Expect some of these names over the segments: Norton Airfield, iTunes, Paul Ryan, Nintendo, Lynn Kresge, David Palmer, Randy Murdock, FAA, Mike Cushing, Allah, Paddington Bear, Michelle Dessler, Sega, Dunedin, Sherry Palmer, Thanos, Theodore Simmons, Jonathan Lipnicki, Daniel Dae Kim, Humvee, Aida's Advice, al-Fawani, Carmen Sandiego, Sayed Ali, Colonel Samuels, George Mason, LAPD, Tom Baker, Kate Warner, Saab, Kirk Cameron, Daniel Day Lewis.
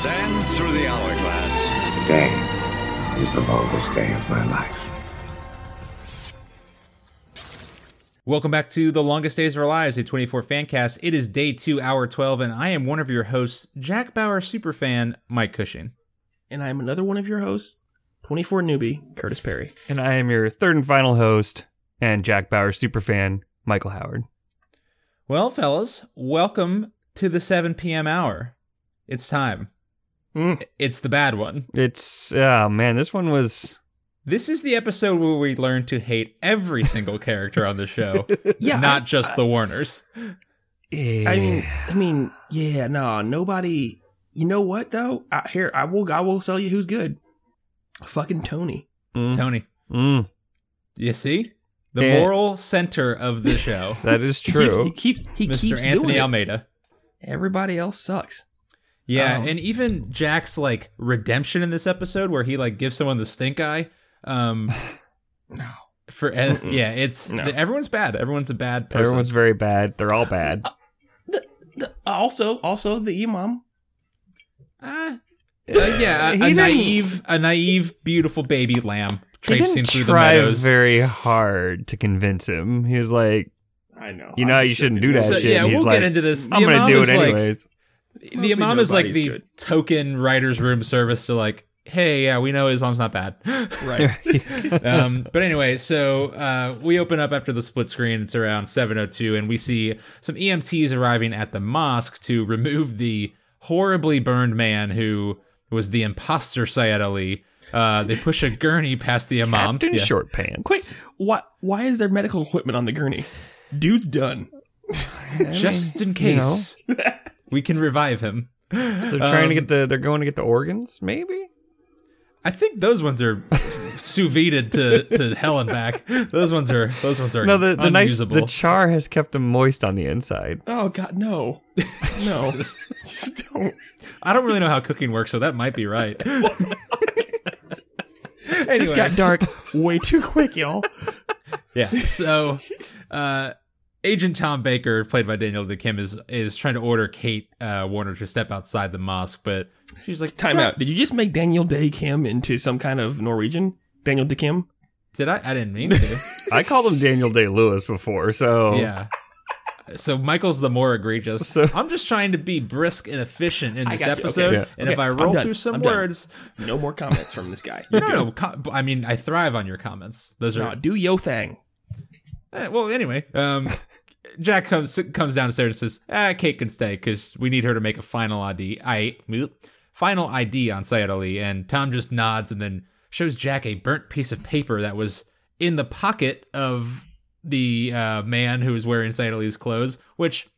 Sands through the hourglass. Today is the longest day of my life. Welcome back to The Longest Days of Our Lives, a 24 Fancast. It is day 2, hour 12, and I am one of your hosts, Jack Bauer superfan, Mike Cushing. And I am another one of your hosts, 24 newbie, Curtis Perry. And I am your third and final host, and Jack Bauer superfan, Michael Howard. Well, fellas, welcome to the 7 p.m. hour. It's time. It's the bad one. This is the episode where we learn to hate every single character on the show, not just the Warners. Yeah. Nobody. You know what though? I will tell you who's good. Fucking Tony. Tony. You see, the moral center of the show. That is true. He keeps Anthony Almeida. Everybody else sucks. Yeah, and even Jack's like redemption in this episode, where he like gives someone the stink eye. Everyone's bad. Everyone's a bad person. Everyone's very bad. They're all bad. Also the imam. A naive, beautiful baby lamb traipsing through the meadows. He didn't try very hard to convince him. He was like, I know. You know, you shouldn't do that shit. Yeah, we'll get into this. I'm going to do it anyways. The imam is like the token writer's room service to like, hey, yeah, we know Islam's not bad. Right. But anyway, so we open up after the split screen. It's around 7:02, and we see some EMTs arriving at the mosque to remove the horribly burned man who was the imposter Sayed Ali. They push a gurney past the imam. Captain Short Pants. Quick, why is there medical equipment on the gurney? Dude's done. Just in case. You know. We can revive him. They're trying to get they're going to get the organs, maybe? I think those ones are sous vide to hell and back. Those ones are no, the unusable. The char has kept them moist on the inside. Oh God, no. Just don't. I don't really know how cooking works, so that might be right. Anyway. It's got dark way too quick, y'all. Yeah. So, Agent Tom Baker, played by Daniel Dae Kim, is trying to order Kate Warner to step outside the mosque, but she's like, "Time out! Did you just make Daniel Dae Kim into some kind of Norwegian Daniel Dae Kim?" Did I? I didn't mean to. I called him Daniel Day Lewis before, so yeah. So Michael's the more egregious. So, I'm just trying to be brisk and efficient in this episode, if I roll through some words, no more comments from this guy. I thrive on your comments. Do yo thing. Well, anyway. Jack comes downstairs and says, Kate can stay because we need her to make a final ID on Sayed Ali. And Tom just nods and then shows Jack a burnt piece of paper that was in the pocket of the man who was wearing Sayed Ali's clothes, which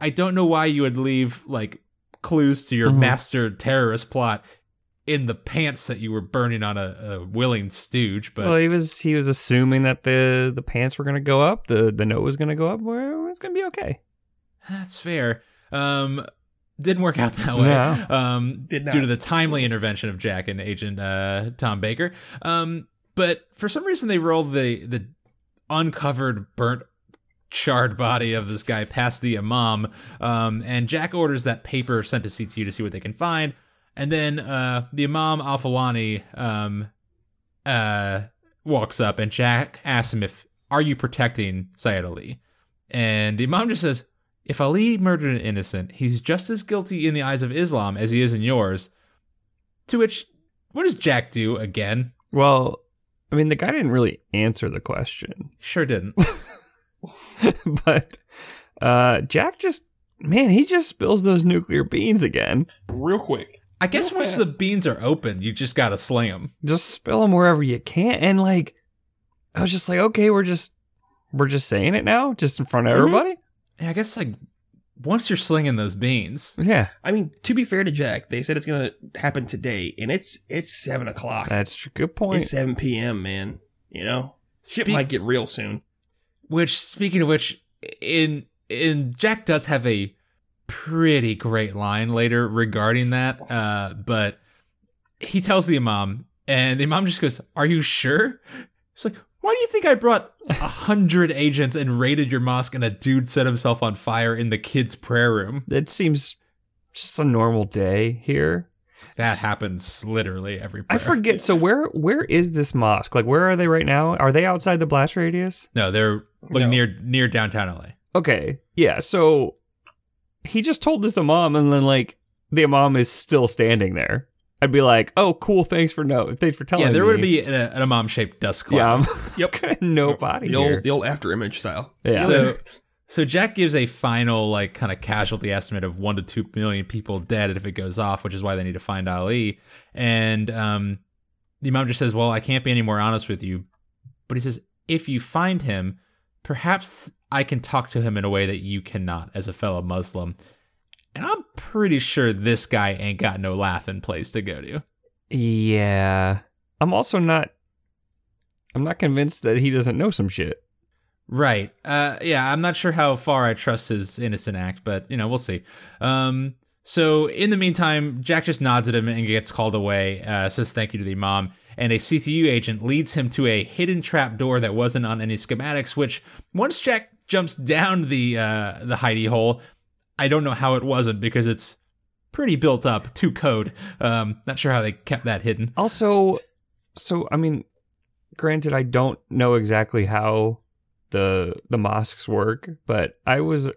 I don't know why you would leave like clues to your master terrorist plot in the pants that you were burning on a willing stooge, but he was assuming that the pants were going to go up, the note was going to go up, where it's going to be okay. That's fair. Didn't work out that way. No. Did not. Due to the timely intervention of Jack and Agent Tom Baker. But for some reason they rolled the uncovered burnt charred body of this guy past the imam, and Jack orders that paper sent to CTU to see what they can find. And then the imam, al-Fawani, walks up, and Jack asks him, are you protecting Sayed Ali? And the imam just says, if Ali murdered an innocent, he's just as guilty in the eyes of Islam as he is in yours. To which, what does Jack do again? Well, I mean, the guy didn't really answer the question. Sure didn't. But Jack just, he just spills those nuclear beans again. Real quick. I guess once the beans are open, you just got to sling them. Just spill them wherever you can. And like, I was just like, okay, we're just saying it now, just in front of everybody. Yeah, I guess like once you're slinging those beans. Yeah. I mean, to be fair to Jack, they said it's going to happen today and it's 7:00. That's a good point. It's 7 p.m., man. You know, shit might get real soon. Which, speaking of which, in Jack does have a pretty great line later regarding that, but he tells the imam, and the imam just goes, are you sure? It's like, why do you think I brought 100 agents and raided your mosque and a dude set himself on fire in the kids' prayer room? It seems just a normal day here. That happens literally every prayer. I forget. So where is this mosque? Like, where are they right now? Are they outside the blast radius? No, they're like near downtown LA. Okay. Yeah. So he just told this imam, and then like the imam is still standing there. I'd be like, oh, cool. Thanks for telling me. Yeah, there would be an imam shaped dust cloud. Yeah. Yep. Nobody. The old after image style. Yeah. So Jack gives a final, like, kind of casualty estimate of 1 to 2 million people dead if it goes off, which is why they need to find Ali. And the imam just says, well, I can't be any more honest with you. But he says, if you find him, perhaps I can talk to him in a way that you cannot as a fellow Muslim. And I'm pretty sure this guy ain't got no laughing place to go to. Yeah. I'm not convinced that he doesn't know some shit. Right. Yeah, I'm not sure how far I trust his innocent act, but, we'll see. So in the meantime, Jack just nods at him and gets called away, says thank you to the imam, and a CTU agent leads him to a hidden trap door that wasn't on any schematics, which once Jack jumps down the hidey hole, I don't know how it wasn't because it's pretty built up to code. Not sure how they kept that hidden. Also, granted, I don't know exactly how the mosques work, but I was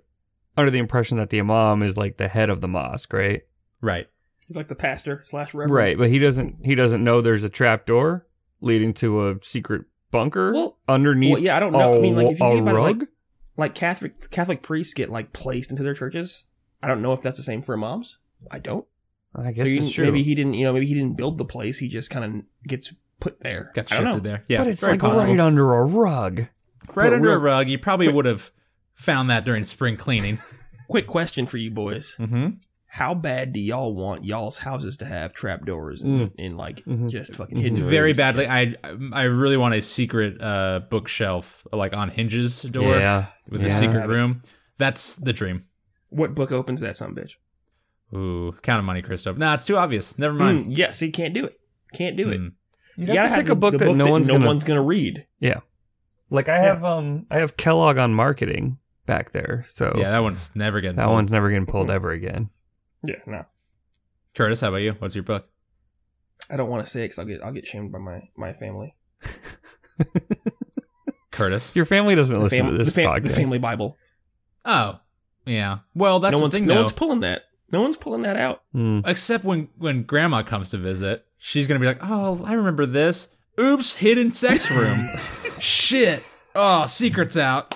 under the impression that the imam is like the head of the mosque, right? Right. He's like the pastor / reverend. Right, but he doesn't know there's a trap door leading to a secret bunker underneath. Well, yeah, I don't know. I mean, like, if you think about it, like Catholic priests get like placed into their churches. I don't know if that's the same for imams. I don't. I guess it's true. Maybe he didn't. Maybe he didn't build the place. He just kind of gets put there. Got shifted there. Yeah, but it's like possible. Right under a rug. Right under a rug. You probably would have found that during spring cleaning. Quick question for you boys. Mm-hmm. How bad do y'all want y'all's houses to have trapdoors and like just fucking hidden? Very badly. I really want a secret bookshelf, like on hinges door with a secret room. That's the dream. What book opens that sumbitch? Ooh, Count of Monte Cristo. Nah, it's too obvious. Never mind. Yes, he can't do it. You gotta pick a book that no one's gonna read. Yeah. Like I have Kellogg on marketing back there, so yeah, that one's never getting pulled ever again. Yeah, no. Curtis, how about you? What's your book? I don't want to say it because I'll get shamed by my family. Curtis, your family doesn't listen to this podcast. The family Bible. Oh, yeah. Well, that's the thing. No one's pulling that. No one's pulling that out. Except when Grandma comes to visit, she's gonna be like, "Oh, I remember this. Oops, hidden sex room." Shit. Oh, secret's out.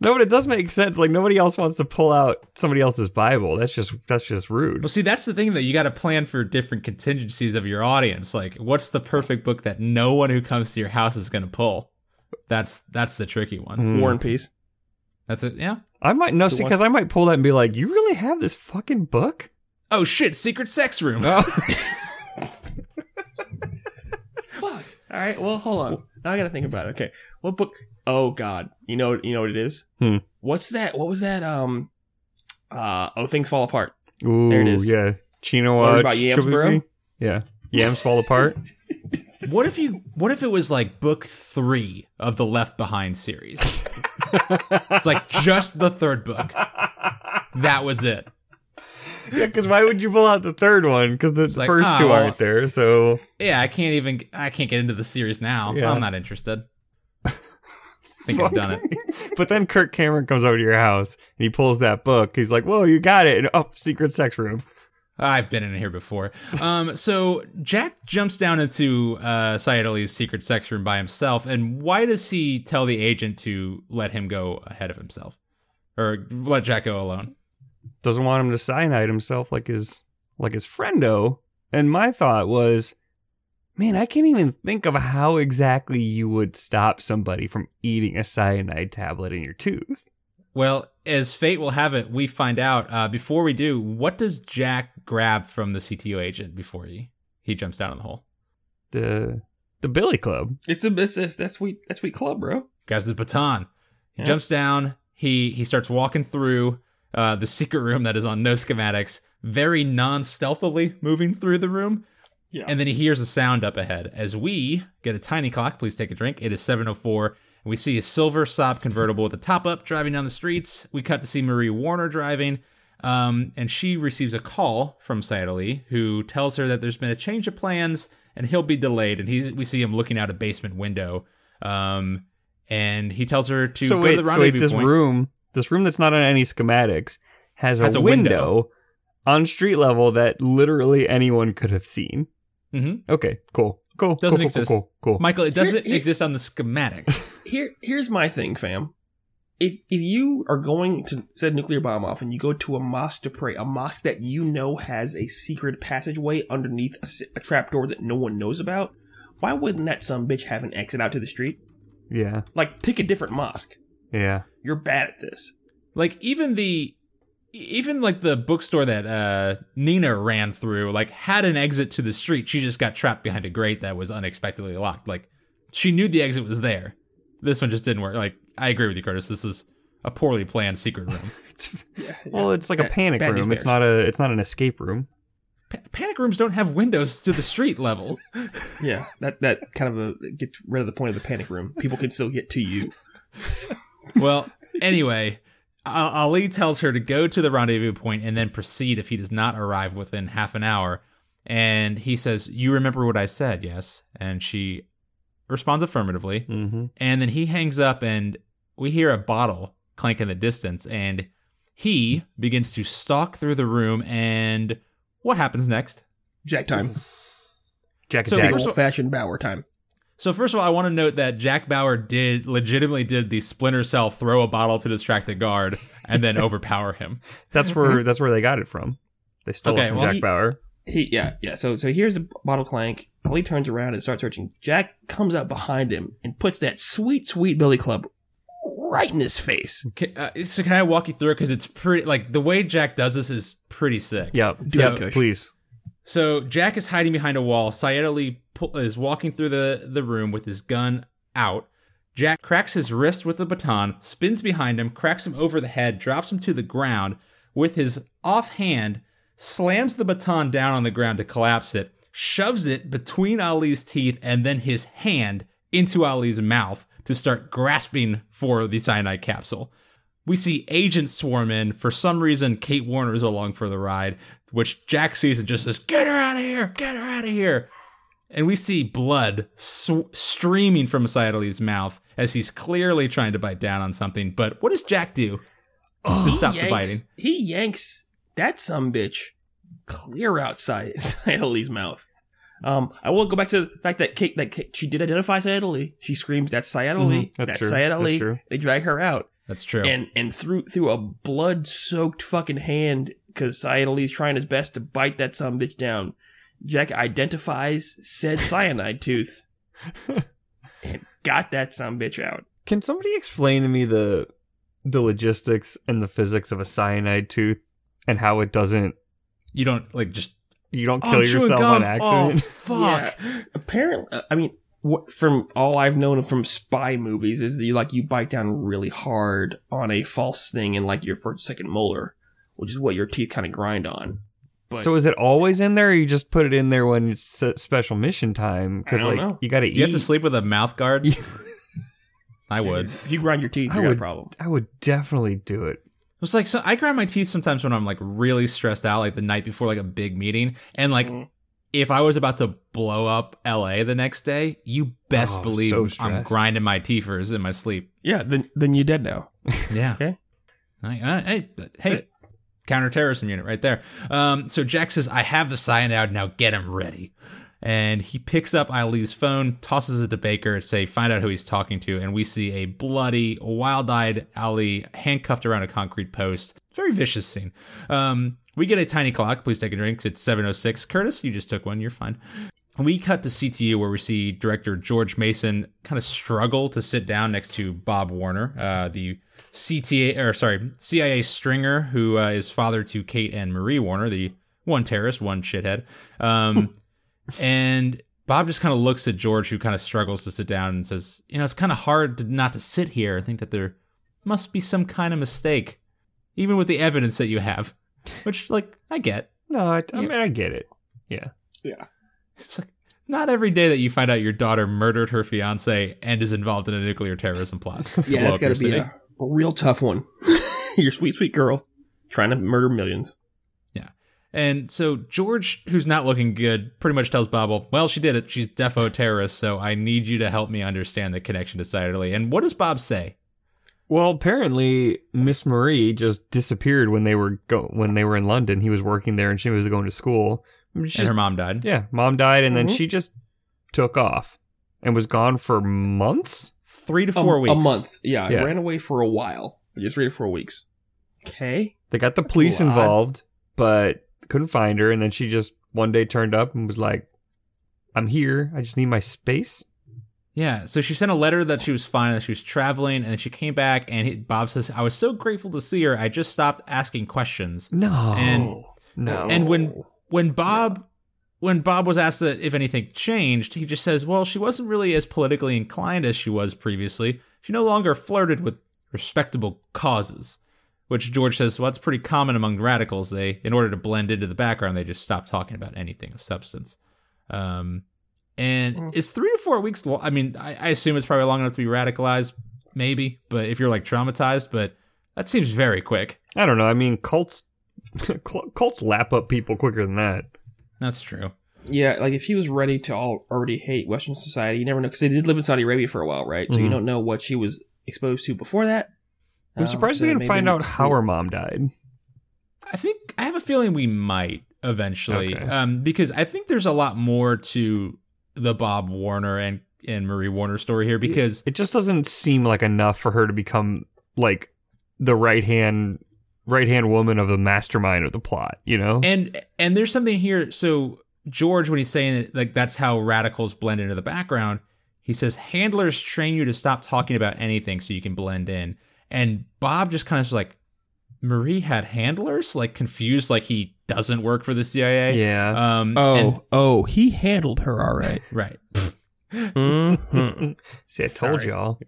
No, but it does make sense. Like, nobody else wants to pull out somebody else's Bible. That's just rude. Well, see, that's the thing, though. You got to plan for different contingencies of your audience. Like, what's the perfect book that no one who comes to your house is going to pull? That's the tricky one. War and Peace. That's it, yeah. I might know, because I might pull that and be like, you really have this fucking book? Oh, shit, secret sex room. Oh. Fuck. All right, well, hold on. Now I gotta think about it. Okay, what book? Oh God, you know what it is. What's that? What was that? Oh, Things Fall Apart. Ooh, there it is. Yeah, Chino. What about Yams, bro? Yeah, Yams Fall Apart. What if it was like book 3 of the Left Behind series? It's like just the third book. That was it. Yeah, because why would you pull out the third one? Because the first two aren't there, so... Yeah, I can't get into the series now. Yeah. I'm not interested. I think I've done it. But then Kirk Cameron comes over to your house, and he pulls that book. He's like, whoa, you got it. And, oh, secret sex room. I've been in here before. So Jack jumps down into Sayed Ali's secret sex room by himself, and why does he tell the agent to let him go ahead of himself? Or let Jack go alone? Doesn't want him to cyanide himself like his friendo. And my thought was, man, I can't even think of how exactly you would stop somebody from eating a cyanide tablet in your tooth. Well, as fate will have it, we find out. Before we do, what does Jack grab from the CTU agent before he jumps down in the hole? The billy club. It's that sweet club, bro. Grabs his baton. He jumps down. He starts walking through the secret room that is on no schematics, very non-stealthily moving through the room. Yeah. And then he hears a sound up ahead. As we get a tiny clock, please take a drink. It is 7:04. And we see a silver Saab convertible with a top up driving down the streets. We cut to see Marie Warner driving. And she receives a call from Sayed Ali, who tells her that there's been a change of plans and he'll be delayed. And we see him looking out a basement window. And he tells her to go to the rendezvous point. This room that's not on any schematics has a window on street level that literally anyone could have seen. Mm-hmm. Okay, cool. Doesn't exist. Cool. Michael, it doesn't exist on the schematic. Here's my thing, fam. If you are going to set a nuclear bomb off and you go to a mosque to pray, a mosque that you know has a secret passageway underneath a trapdoor that no one knows about, why wouldn't that sumbitch have an exit out to the street? Yeah. Like, pick a different mosque. Yeah. You're bad at this. Like, even the bookstore that Nina ran through, like, had an exit to the street. She just got trapped behind a grate that was unexpectedly locked. Like, she knew the exit was there. This one just didn't work. Like, I agree with you, Curtis. This is a poorly planned secret room. Well, it's like a panic room. It's not an escape room. Panic rooms don't have windows to the street level. Yeah, that kind of gets rid of the point of the panic room. People can still get to you. Well, anyway, Ali tells her to go to the rendezvous point and then proceed if he does not arrive within half an hour. And he says, "You remember what I said, yes?" And she responds affirmatively, mm-hmm. And then he hangs up, and we hear a bottle clank in the distance, and he begins to stalk through the room, and what happens next? Jack time. Jack. Old-fashioned Bauer time. So first of all, I want to note that Jack Bauer legitimately did the Splinter Cell throw a bottle to distract the guard and then overpower him. That's where they got it from. They stole it from Jack Bauer. So here's the bottle clank. Ali turns around and starts searching. Jack comes up behind him and puts that sweet, sweet billy club right in his face. Can I walk you through it? Because it's pretty, like, the way Jack does this is pretty sick. Yeah, please. So Jack is hiding behind a wall. Sayed Ali is walking through the room with his gun out. Jack cracks his wrist with the baton, spins behind him, cracks him over the head, drops him to the ground with his offhand, slams the baton down on the ground to collapse it, shoves it between Ali's teeth and then his hand into Ali's mouth to start grasping for the cyanide capsule. We see agents swarm in. For some reason, Kate Warner is along for the ride, which Jack sees and just says, "Get her out of here! Get her out of here!" And we see blood streaming from Sayed Ali's mouth as he's clearly trying to bite down on something. But what does Jack do to stop the biting? He yanks that sumbitch clear outside Sayed Ali's mouth. I will go back to the fact that Kate, she did identify Sayed Ali. She screams, "That's Sayed Ali. Mm-hmm. That's Sayed Ali." That's, they drag her out. That's true. And through a blood-soaked fucking hand, because Sayed Ali's trying his best to bite that sumbitch down, Jack identifies said cyanide tooth and got that sumbitch out. Can somebody explain to me the logistics and the physics of a cyanide tooth and how it doesn't... You don't kill yourself on accident. Oh, fuck. Yeah. Apparently, I mean, from all I've known from spy movies is that you bite down really hard on a false thing in your first, second molar, which is what your teeth kind of grind on. But, so is it always in there, or you just put it in there when it's special mission time? Because know. You got to eat. You have to sleep with a mouth guard? I would. If you grind your teeth, you got a problem. I would definitely do it. It's so I grind my teeth sometimes when I'm really stressed out, the night before a big meeting, and if I was about to blow up LA the next day, you best believe I'm grinding my teethers in my sleep. Yeah, then you're dead now. Yeah. Okay. Hey, counterterrorism unit right there. So Jack says, "I have the cyanide now. Get him ready." And he picks up Ali's phone, tosses it to Baker, say, "Find out who he's talking to." And we see a bloody, wild-eyed Ali handcuffed around a concrete post. Very vicious scene. We get a tiny clock. Please take a drink. It's 7:06. Curtis, you just took one. You're fine. We cut to CTU, where we see director George Mason kind of struggle to sit down next to Bob Warner, the CIA stringer who is father to Kate and Marie Warner, the one terrorist, one shithead. And Bob just kind of looks at George, who kind of struggles to sit down, and says, "It's kind of hard not to sit here. I think that there must be some kind of mistake, even with the evidence that you have," which, I get. No, I get it. Yeah. Yeah. It's not every day that you find out your daughter murdered her fiance and is involved in a nuclear terrorism plot. Yeah, that's got to be a real tough one. Your sweet, sweet girl. trying to murder millions. Yeah. And so George, who's not looking good, pretty much tells Bob, well, she did it. She's defo terrorist, so I need you to help me understand the connection to Sayed Ali. And what does Bob say? Well, apparently Miss Marie just disappeared when they were in London. He was working there and she was going to school. And her mom died. Yeah, mom died, and then she just took off and was gone for months? 3 to 4 weeks. A month, yeah. Ran away for a while. Just 3 to 4 weeks. Okay. They got the police involved, but couldn't find her, and then she just one day turned up and was like, I'm here, I just need my space. Yeah, so she sent a letter that she was fine, that she was traveling, and then she came back, and Bob says, I was so grateful to see her, I just stopped asking questions. And when Bob was asked that if anything changed, he just says, well, she wasn't really as politically inclined as she was previously. She no longer flirted with respectable causes, which George says, well, that's pretty common among radicals. They, in order to blend into the background, they just stopped talking about anything of substance. And it's 3 to 4 weeks long. I mean, I assume it's probably long enough to be radicalized, maybe, but if you're like traumatized, but that seems very quick. I don't know. I mean, cults lap up people quicker than that. That's true. Yeah, like if he was ready to already hate Western society, you never know, because they did live in Saudi Arabia for a while, right? So you don't know what she was exposed to before that. I'm surprised we didn't find out how her mom died. I have a feeling we might eventually, because I think there's a lot more to the Bob Warner and Marie Warner story here, because it just doesn't seem like enough for her to become like the right-hand woman of the mastermind of the plot, you know? And there's something here. So George, when he's saying that, like, that's how radicals blend into the background, he says, handlers train you to stop talking about anything so you can blend in. And Bob just kind of like, Marie had handlers? Like, confused, like he doesn't work for the CIA? Yeah. He handled her all right. Right. Mm-hmm. See, I told y'all.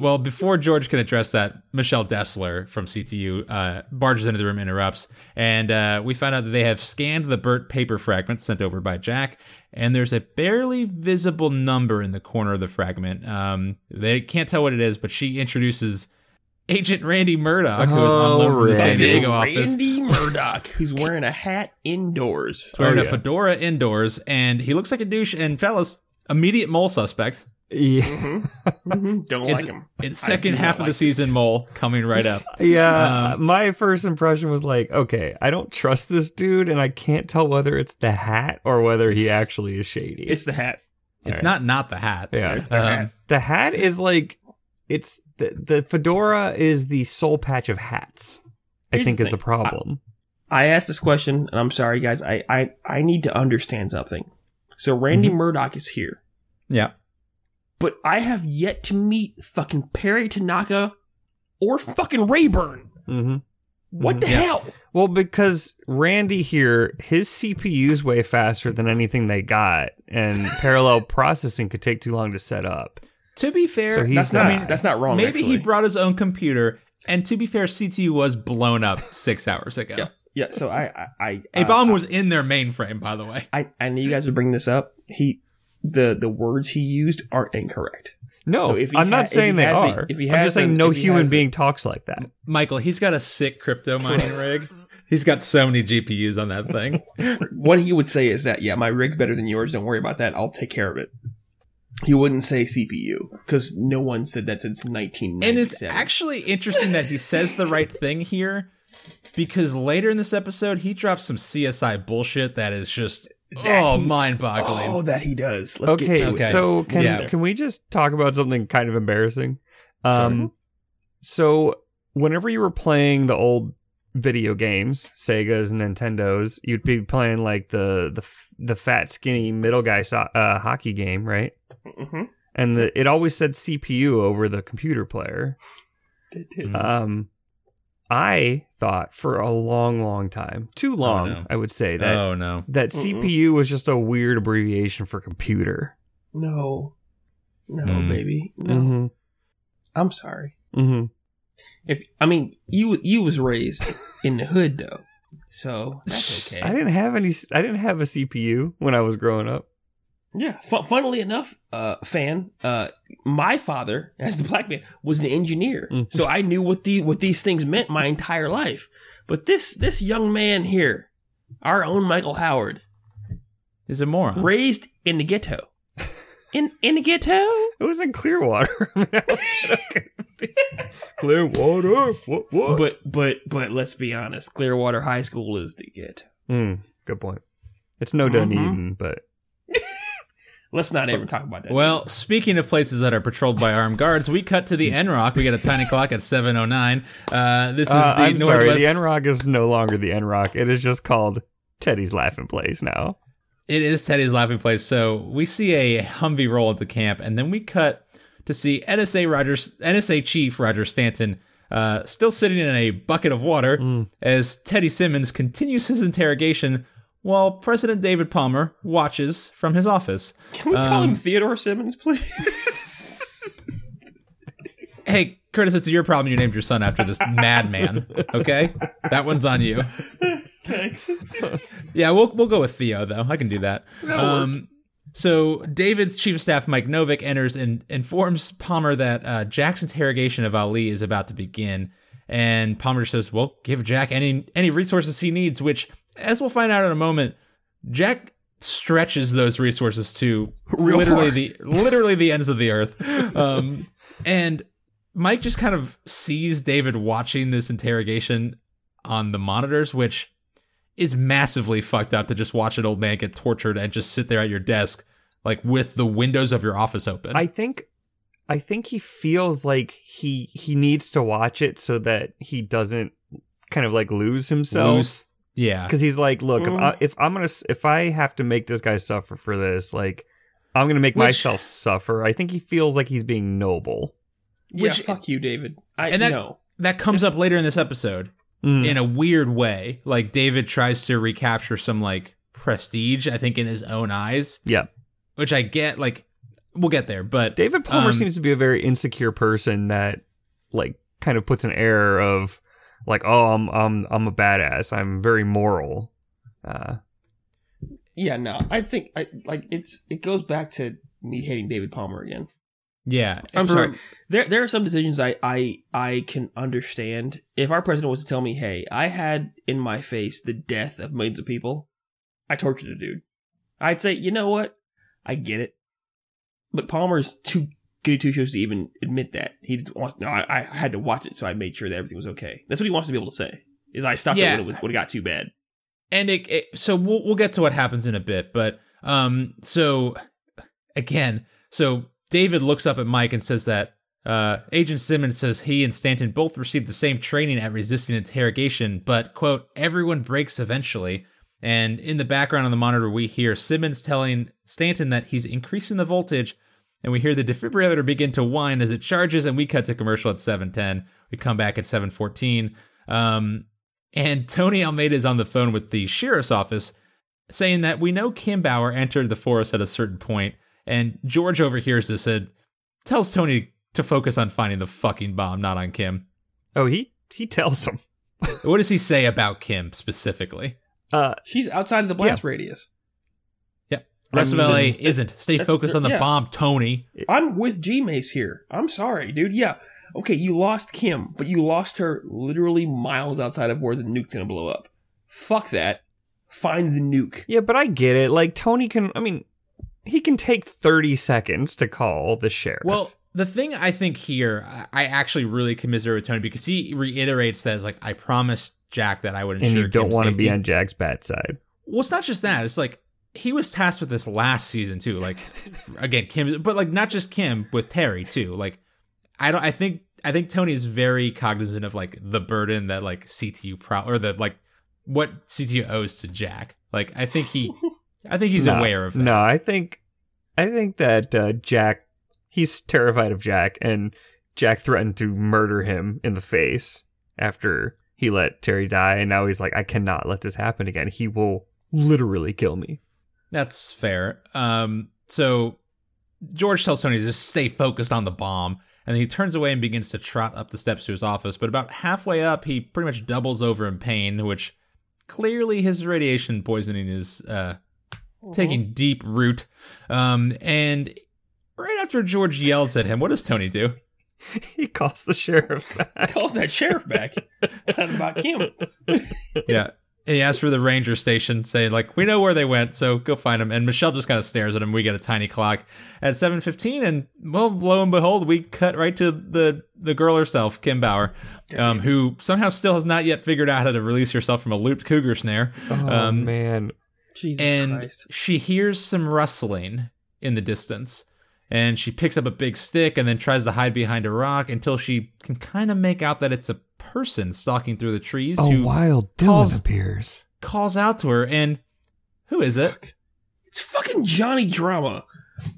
Well, before George can address that, Michelle Dessler from CTU barges into the room, interrupts, and we find out that they have scanned the burnt paper fragment sent over by Jack, and there's a barely visible number in the corner of the fragment. They can't tell what it is, but she introduces Agent Randy Murdock, who is on loan from the San Diego office. Randy Murdock, who's wearing a hat indoors. He's wearing a fedora indoors, and he looks like a douche, and fellas, immediate mole suspect. Yeah, don't like him. It's second half of the season, mole, coming right up. Yeah, my first impression was like, okay, I don't trust this dude, and I can't tell whether it's the hat or whether he actually is shady. It's the hat. It's not the hat. Yeah, it's the hat. The hat is like, it's the fedora is the sole patch of hats. I think is the problem. I asked this question, and I'm sorry, guys. I need to understand something. So Randy Murdock is here. Yeah. But I have yet to meet fucking Perry Tanaka or fucking Rayburn. Mm-hmm. What the hell? Well, because Randy here, his CPU's way faster than anything they got, and parallel processing could take too long to set up. To be fair, so that's not wrong. Maybe he brought his own computer, and to be fair, CTU was blown up 6 hours ago. Yeah. So I a bomb was in their mainframe, by the way. I knew you guys would bring this up. The words he used aren't incorrect. No, so I'm not saying they are. I'm just saying no human being talks like that. Michael, he's got a sick crypto mining rig. He's got so many GPUs on that thing. What he would say is that, yeah, my rig's better than yours. Don't worry about that. I'll take care of it. He wouldn't say CPU because no one said that since 1997. And it's actually interesting that he says the right thing here, because later in this episode, he drops some CSI bullshit that is just... mind-boggling. Oh, that he does. Let's get to it. So can we just talk about something kind of embarrassing? Sure. So whenever you were playing the old video games, Sega's and Nintendo's, you'd be playing like the fat, skinny middle guy hockey game, right? Mm-hmm. And it always said CPU over the computer player. It did. I thought for a long, long time, too long, I would say, that CPU was just a weird abbreviation for computer. Baby. No. Mm-hmm. I'm sorry. Mm-hmm. You was raised in the hood, though, so that's okay. I didn't have a CPU when I was growing up. Yeah. Funnily enough, my father, as the black man, was an engineer. Mm. So I knew what these things meant my entire life. But this young man here, our own Michael Howard, is a moron. Raised in the ghetto. In the ghetto? It was in Clearwater. Clearwater. What? But let's be honest. Clearwater High School is the ghetto. Mm, good point. It's no Dunedin, but... Let's not ever talk about that. Well, speaking of places that are patrolled by armed guards, we cut to the NROC. We got a tiny clock at 7:09. This is the I'm Northwest. Sorry, the NROC is no longer the NROC. It is just called Teddy's Laughing Place now. It is Teddy's Laughing Place. So we see a Humvee roll up the camp, and then we cut to see NSA Chief Roger Stanton still sitting in a bucket of water as Teddy Simmons continues his interrogation while President David Palmer watches from his office. Can we call him Theodore Simmons, please? Hey, Curtis, it's your problem you named your son after this madman, okay? That one's on you. Thanks. Yeah, we'll go with Theo, though. I can do that. So David's Chief of Staff, Mike Novick, enters and informs Palmer that Jack's interrogation of Ali is about to begin. And Palmer says, well, give Jack any resources he needs, which... as we'll find out in a moment, Jack stretches those resources to literally the ends of the earth. And Mike just kind of sees David watching this interrogation on the monitors, which is massively fucked up to just watch an old man get tortured and just sit there at your desk, like with the windows of your office open. I think he feels like he needs to watch it so that he doesn't kind of like lose himself. Yeah, because he's like, look, if I have to make this guy suffer for this, like, I'm gonna make myself suffer. I think he feels like he's being noble. Yeah, which, fuck you, David. That comes up later in this episode in a weird way. Like, David tries to recapture some like prestige, I think, in his own eyes. Yeah, which I get. Like, we'll get there, but David Palmer seems to be a very insecure person that like kind of puts an air of. Like, oh, I'm a badass. I'm very moral. Yeah, no, I think it goes back to me hating David Palmer again. Yeah, I'm sorry. There are some decisions I can understand. If our president was to tell me, hey, I had in my face the death of millions of people, I tortured a dude, I'd say, you know what, I get it. But Palmer's too. Goody two-shoes to even admit that. He just wants, no, I had to watch it, so I made sure that everything was okay. That's what he wants to be able to say, is I stopped it when it got too bad. And so we'll get to what happens in a bit, but so David looks up at Mike and says that Agent Simmons says he and Stanton both received the same training at resisting interrogation, but, quote, everyone breaks eventually. And in the background on the monitor, we hear Simmons telling Stanton that he's increasing the voltage. And we hear the defibrillator begin to whine as it charges, and we cut to commercial at 7:10. We come back at 7:14. And Tony Almeida is on the phone with the sheriff's office saying that we know Kim Bauer entered the forest at a certain point, and George overhears this and tells Tony to focus on finding the fucking bomb, not on Kim. Oh, he tells him. What does he say about Kim specifically? She's outside of the blast radius. Rest of LA isn't. Stay focused on the bomb, Tony. I'm with G-Mace here. I'm sorry, dude. Yeah. Okay, you lost Kim, but you lost her literally miles outside of where the nuke's gonna blow up. Fuck that. Find the nuke. Yeah, but I get it. Like, Tony can, he can take 30 seconds to call the sheriff. Well, the thing I think here, I actually really commiserate with Tony because he reiterates that, like, I promised Jack that I would ensure Kim's safety. And you don't want to be on Jack's bad side. Well, it's not just that. It's like, he was tasked with this last season too, like again Kim, but like not just Kim, with Terry too. Like I think Tony is very cognizant of like the burden that like CTU or the like what CTU owes to Jack. Like I think he's aware of that. No, I think that Jack, he's terrified of Jack, and Jack threatened to murder him in the face after he let Terry die, and now he's like, I cannot let this happen again. He will literally kill me. That's fair. So George tells Tony to just stay focused on the bomb, and then he turns away and begins to trot up the steps to his office. But about halfway up, he pretty much doubles over in pain, which clearly his radiation poisoning is taking deep root. And right after George yells at him, what does Tony do? He calls the sheriff back. Calls that sheriff back. Found about Kim. Yeah. He asks for the ranger station, saying, like, we know where they went, so go find them. And Michelle just kind of stares at him. We get a tiny clock at 7:15, and, well, lo and behold, we cut right to the girl herself, Kim Bauer, who somehow still has not yet figured out how to release herself from a looped cougar snare. Oh, man. Jesus Christ. And she hears some rustling in the distance, and she picks up a big stick and then tries to hide behind a rock until she can kind of make out that it's a person stalking through the trees. Wild Dylan appears, calls out to her, and who is it? Fuck. It's fucking Johnny Drama.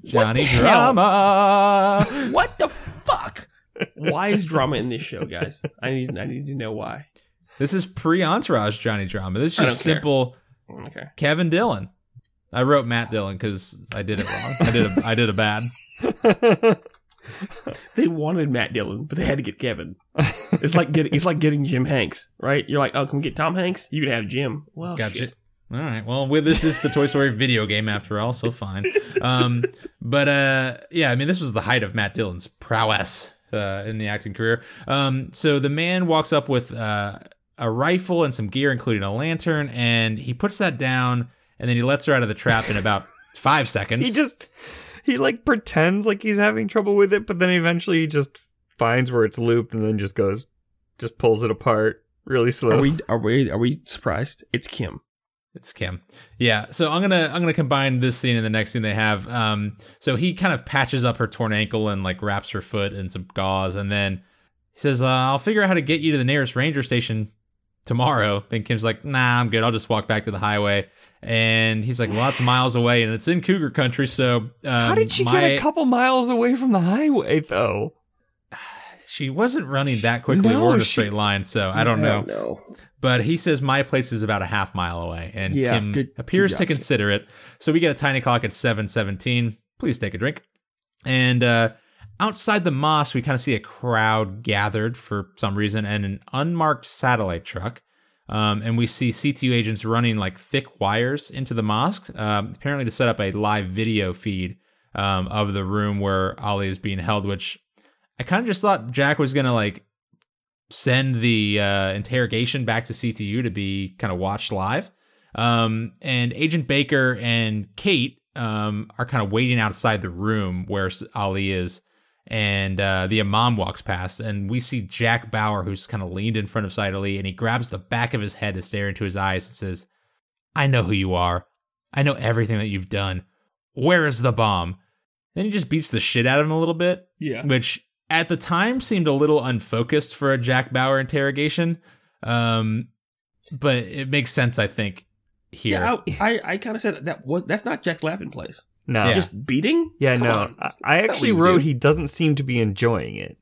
Johnny Drama. What the fuck? Why is drama in this show, guys? I need to know why. This is pre-Entourage Johnny Drama. This is just simple Kevin Dillon. I wrote Matt Dillon because I did it wrong. I did a bad. They wanted Matt Dillon, but they had to get Kevin. It's like getting Jim Hanks, right? You're like, oh, can we get Tom Hanks? You can have Jim. Well, gotcha. Shit. All right. Well, this is the Toy Story video game after all, so fine. Yeah, I mean, this was the height of Matt Dillon's prowess in the acting career. So the man walks up with a rifle and some gear, including a lantern, and he puts that down, and then he lets her out of the trap in about 5 seconds. He like pretends like he's having trouble with it, but then eventually he just finds where it's looped and then just pulls it apart really slowly. Are we surprised? It's Kim. It's Kim. Yeah. So I'm gonna combine this scene and the next scene they have. So he kind of patches up her torn ankle and like wraps her foot in some gauze, and then he says, "I'll figure out how to get you to the nearest ranger station tomorrow." Then Kim's like, "Nah, I'm good. I'll just walk back to the highway." And he's like, well, that's miles away, and it's in cougar country, so... how did she get a couple miles away from the highway, though? She wasn't running that quickly or in a straight line, so I don't know. But he says my place is about a half mile away, and Kim appears to consider it. So we get a tiny clock at 7:17. Please take a drink. And outside the mosque, we kind of see a crowd gathered for some reason, and an unmarked satellite truck. And we see CTU agents running like thick wires into the mosque, apparently to set up a live video feed of the room where Ali is being held, which I kind of just thought Jack was going to like send the interrogation back to CTU to be kind of watched live. And Agent Baker and Kate are kind of waiting outside the room where Ali is. And the imam walks past, and we see Jack Bauer, who's kind of leaned in front of Sayed Ali, and he grabs the back of his head to stare into his eyes and says, "I know who you are. I know everything that you've done. Where is the bomb?" Then he just beats the shit out of him a little bit, which at the time seemed a little unfocused for a Jack Bauer interrogation, but it makes sense, I think, here. Yeah, I kind of said that's not Jack's laughing place. No. Just beating? Yeah, Come on. I actually wrote he doesn't seem to be enjoying it.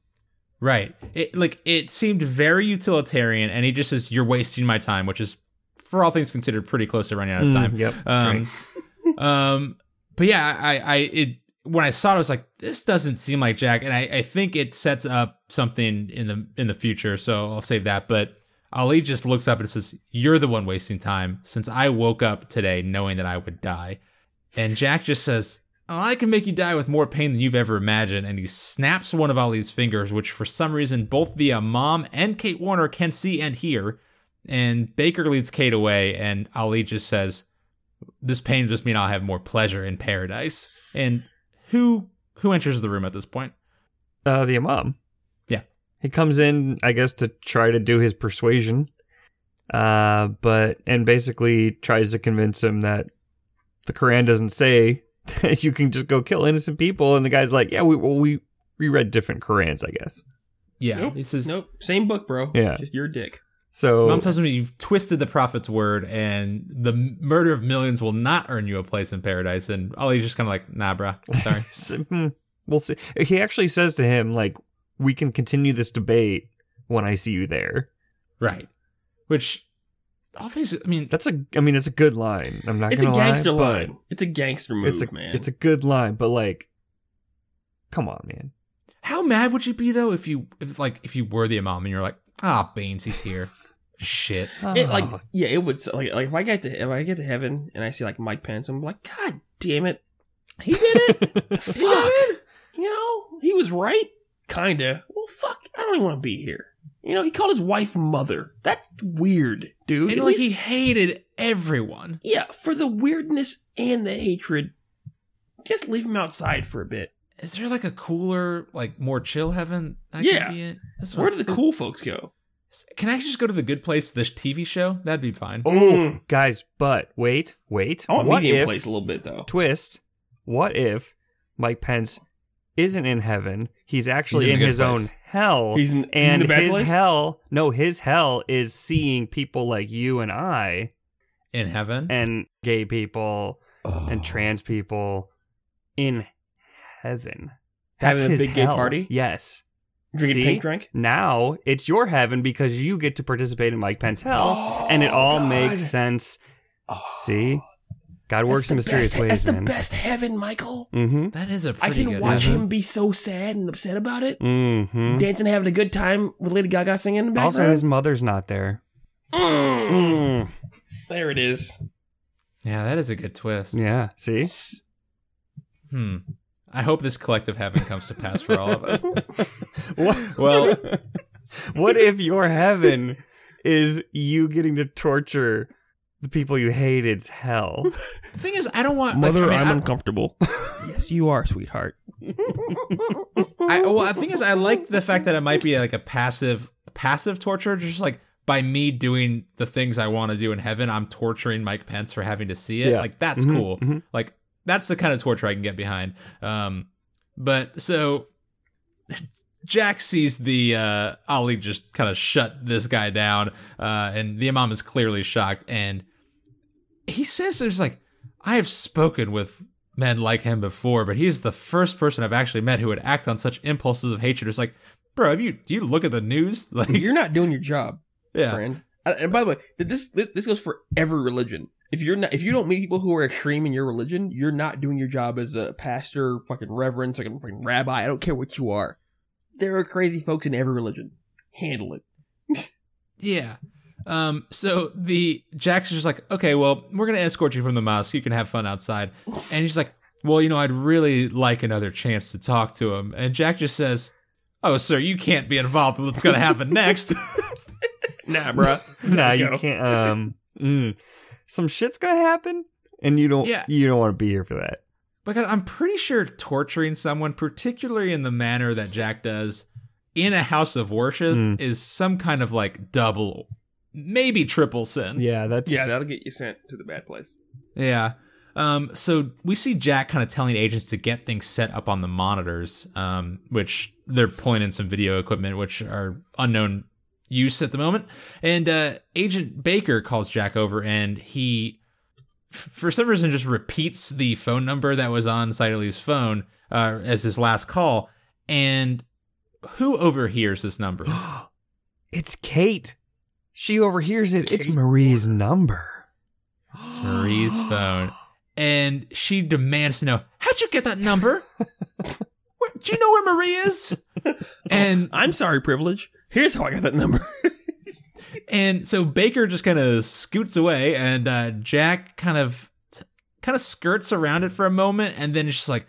Right. It seemed very utilitarian, and he just says, "You're wasting my time," which is, for all things considered, pretty close to running out of time. Yep. But yeah, when I saw it, I was like, this doesn't seem like Jack, and I think it sets up something in the future, so I'll save that. But Ali just looks up and says, "You're the one wasting time, since I woke up today knowing that I would die." And Jack just says, "Oh, I can make you die with more pain than you've ever imagined." And he snaps one of Ali's fingers, which for some reason both the imam and Kate Warner can see and hear. And Baker leads Kate away, and Ali just says, "This pain just means I'll have more pleasure in paradise." And who enters the room at this point? The imam. Yeah. He comes in, I guess, to try to do his persuasion, and basically tries to convince him that the Quran doesn't say that you can just go kill innocent people. And the guy's like, yeah, we read different Qurans, I guess. Yeah. Nope. He says, nope. Same book, bro. Yeah. Just your dick. So Mom tells me you've twisted the prophet's word, and the murder of millions will not earn you a place in paradise. And Ali's just kind of like, nah, bro. Sorry. We'll see. He actually says to him, like, we can continue this debate when I see you there. Right. Which... obviously, I mean, it's a good line. I'm not. It's a gangster line. It's a gangster move, man. It's a good line, but like, come on, man. How mad would you be though if you were the imam and you're like, ah, Baines, he's here. shit. It would. Like if I get to heaven and I see like Mike Pence, I'm like, God damn it, he did it. Fuck, you know, he was right, kinda. Well, fuck, I don't even want to be here. You know, he called his wife mother. That's weird, dude. And like he hated everyone. Yeah, for the weirdness and the hatred, just leave him outside for a bit. Is there like a cooler, like more chill heaven? Could be it? Where do the cool folks go? Can I just go to the Good Place, the TV show? That'd be fine. Mm. Guys, but wait. I want Medium Place a little bit though. Twist. What if Mike Pence isn't in heaven? He's actually in his own hell. He's in the bad place? His hell is seeing people like you and I in heaven, and gay people and trans people in heaven. That's having a big hell. Gay party? Yes. Drinking pink drink? Now it's your heaven because you get to participate in Mike Pence's hell, and it all makes sense. Oh. See? God works in mysterious ways. That's the best heaven, Michael. Mm-hmm. That is a pretty good I can watch heaven. Him be so sad and upset about it. Mm-hmm. Dancing, having a good time with Lady Gaga singing in the background. Also, his mother's not there. Mm. Mm. There it is. Yeah, that is a good twist. Yeah, see? I hope this collective heaven comes to pass for all of us. Well, what if your heaven is you getting to torture the people you hated's hell? The thing is, I don't want... Mother, I'm uncomfortable. Yes, you are, sweetheart. The thing is, I like the fact that it might be like a passive torture, just like by me doing the things I want to do in heaven, I'm torturing Mike Pence for having to see it. Yeah. Like, that's cool. Mm-hmm. Like, that's the kind of torture I can get behind. But so... Jack sees the Ali just kind of shut this guy down, and the imam is clearly shocked, and he says there's like, I have spoken with men like him before, but he's the first person I've actually met who would act on such impulses of hatred. It's like, bro, do you look at the news? Like, you're not doing your job, friend. And by the way, this goes for every religion. If you don't meet people who are extreme in your religion, you're not doing your job as a pastor, fucking reverend, fucking rabbi. I don't care what you are. There are crazy folks in every religion. Handle it. Yeah. So the Jack's just like, okay, well, we're going to escort you from the mosque. You can have fun outside. And he's like, well, you know, I'd really like another chance to talk to him. And Jack just says, oh, sir, you can't be involved with what's going to happen next. Nah, bro. Nah, you can't. Some shit's going to happen. And you don't want to be here for that. Because I'm pretty sure torturing someone, particularly in the manner that Jack does, in a house of worship is some kind of like double, maybe triple sin. Yeah, that'll get you sent to the bad place. Yeah. So we see Jack kind of telling agents to get things set up on the monitors, which they're pulling in some video equipment, which are unknown use at the moment. And Agent Baker calls Jack over, and he... for some reason just repeats the phone number that was on Sayed Ali's phone as his last call. And who overhears this number? It's Kate. She overhears it. It's Marie's number. It's Marie's phone. And she demands to know, how'd you get that number? Do you know where Marie is? And I'm sorry, Privilege. Here's how I got that number. And so Baker just kind of scoots away, and Jack kind of skirts around it for a moment, and then it's just like,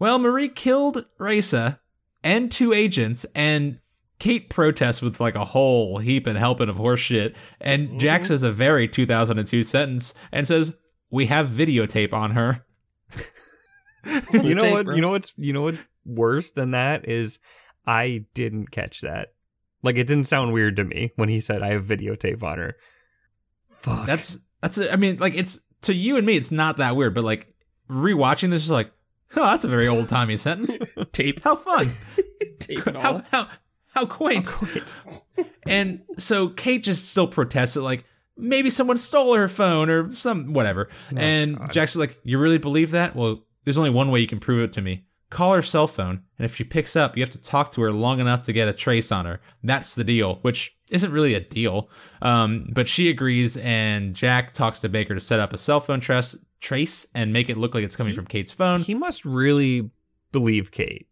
well, Marie killed Raisa and two agents, and Kate protests with like a whole heap and helping of horse shit, and Jack says a very 2002 sentence and says, we have videotape on her. You know what's worse than that is I didn't catch that. Like, it didn't sound weird to me when he said, I have videotape on her. Fuck. That's. I mean, like, it's, to you and me, it's not that weird. But, like, rewatching this is like, oh, that's a very old-timey sentence. Tape. How fun. Tape and all. How quaint. How quaint. And so Kate just still protests it, like, maybe someone stole her phone or some, whatever. Oh, and God. Jack's like, you really believe that? Well, there's only one way you can prove it to me. Call her cell phone, and if she picks up, you have to talk to her long enough to get a trace on her. That's the deal, which isn't really a deal. But she agrees, and Jack talks to Baker to set up a cell phone trace and make it look like it's coming from Kate's phone. He must really believe Kate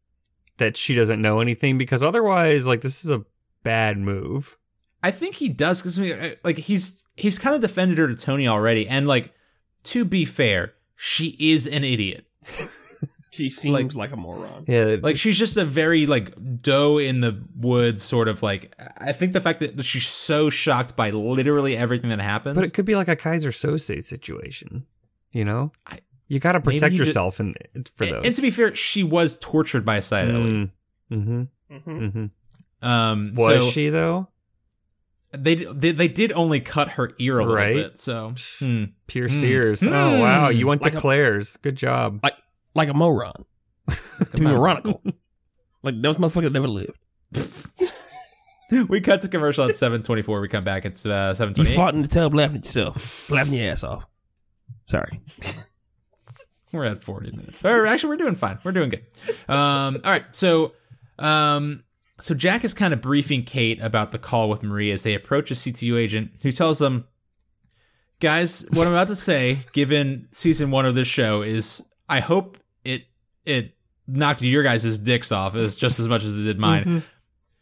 that she doesn't know anything, because otherwise, like, this is a bad move. I think he does, because like he's kind of defended her to Tony already, and like, to be fair, she is an idiot. She seems like a moron. Yeah, like she's just a very like doe in the woods sort of like. I think the fact that she's so shocked by literally everything that happens, but it could be like a Kaiser Sose situation, you know. You got to protect yourself and for those. And to be fair, she was tortured by Sayed Ali. Was she though? They did only cut her ear a little bit, so pierced ears. Oh wow, you went like to Claire's. Good job. Like a moron. To be moronical. Like those motherfuckers never lived. We cut to commercial at 7:24. We come back. It's 7:28. You fought in the tub laughing at yourself. Laughing your ass off. Sorry. We're at 40 minutes. Or actually, we're doing fine. We're doing good. All right. So Jack is kind of briefing Kate about the call with Marie as they approach a CTU agent who tells them, guys, what I'm about to say, given season one of this show is... I hope it knocked your guys' dicks off as just as much as it did mine.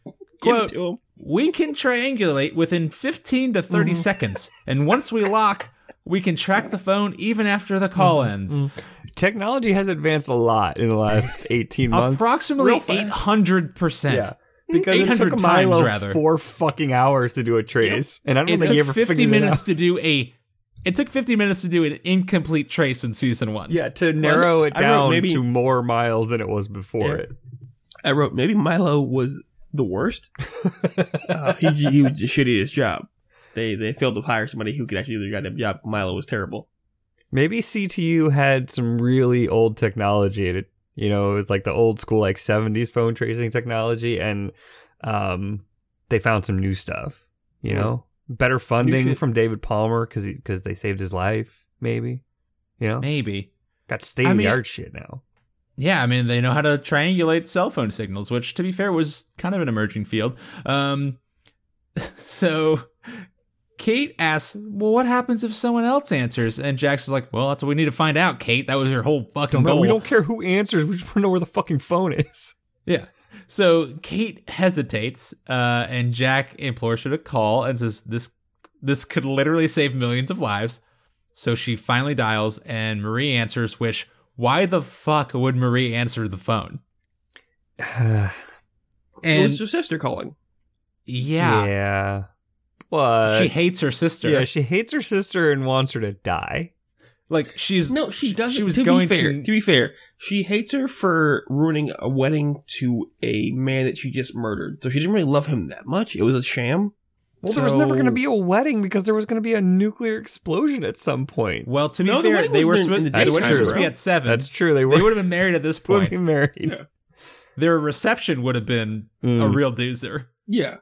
Quote, give it to him. We can triangulate within 15 to 30 seconds, and once we lock, we can track the phone even after the call ends. Technology has advanced a lot in the last 18 months. Approximately 800%. Yeah, because it took Milo 4 fucking hours to do a trace, and I don't think he ever figured it out. It took 50 minutes to do an incomplete trace in season one. Yeah, to narrow it down to more miles than it was before it. I wrote, maybe Milo was the worst. He was just shitty at his job. They failed to hire somebody who could actually do their goddamn job. Milo was terrible. Maybe CTU had some really old technology in it. You know, it was like the old school, like 70s phone tracing technology. And they found some new stuff, you know? Better funding from David Palmer because they saved his life, maybe. You know? Maybe. Got state-of-the-art shit now. Yeah, I mean, they know how to triangulate cell phone signals, which, to be fair, was kind of an emerging field. So Kate asks, well, what happens if someone else answers? And Jackson's like, well, that's what we need to find out, Kate. That was your whole fucking goal. We don't care who answers. We just want to know where the fucking phone is. Yeah. So Kate hesitates, and Jack implores her to call and says, this could literally save millions of lives. So she finally dials, and Marie answers, which, why the fuck would Marie answer the phone? It was her sister calling. Yeah. Yeah. What? She hates her sister. Yeah, she hates her sister and wants her to die. Like she doesn't. She was to be fair, she hates her for ruining a wedding to a man that she just murdered. So she didn't really love him that much. It was a sham. Well, there was never going to be a wedding because there was going to be a nuclear explosion at some point. Well, to be fair, they were supposed to be at 7. That's true. They would have been married at this point. Would be married. Yeah. Their reception would have been a real doozer. Yeah.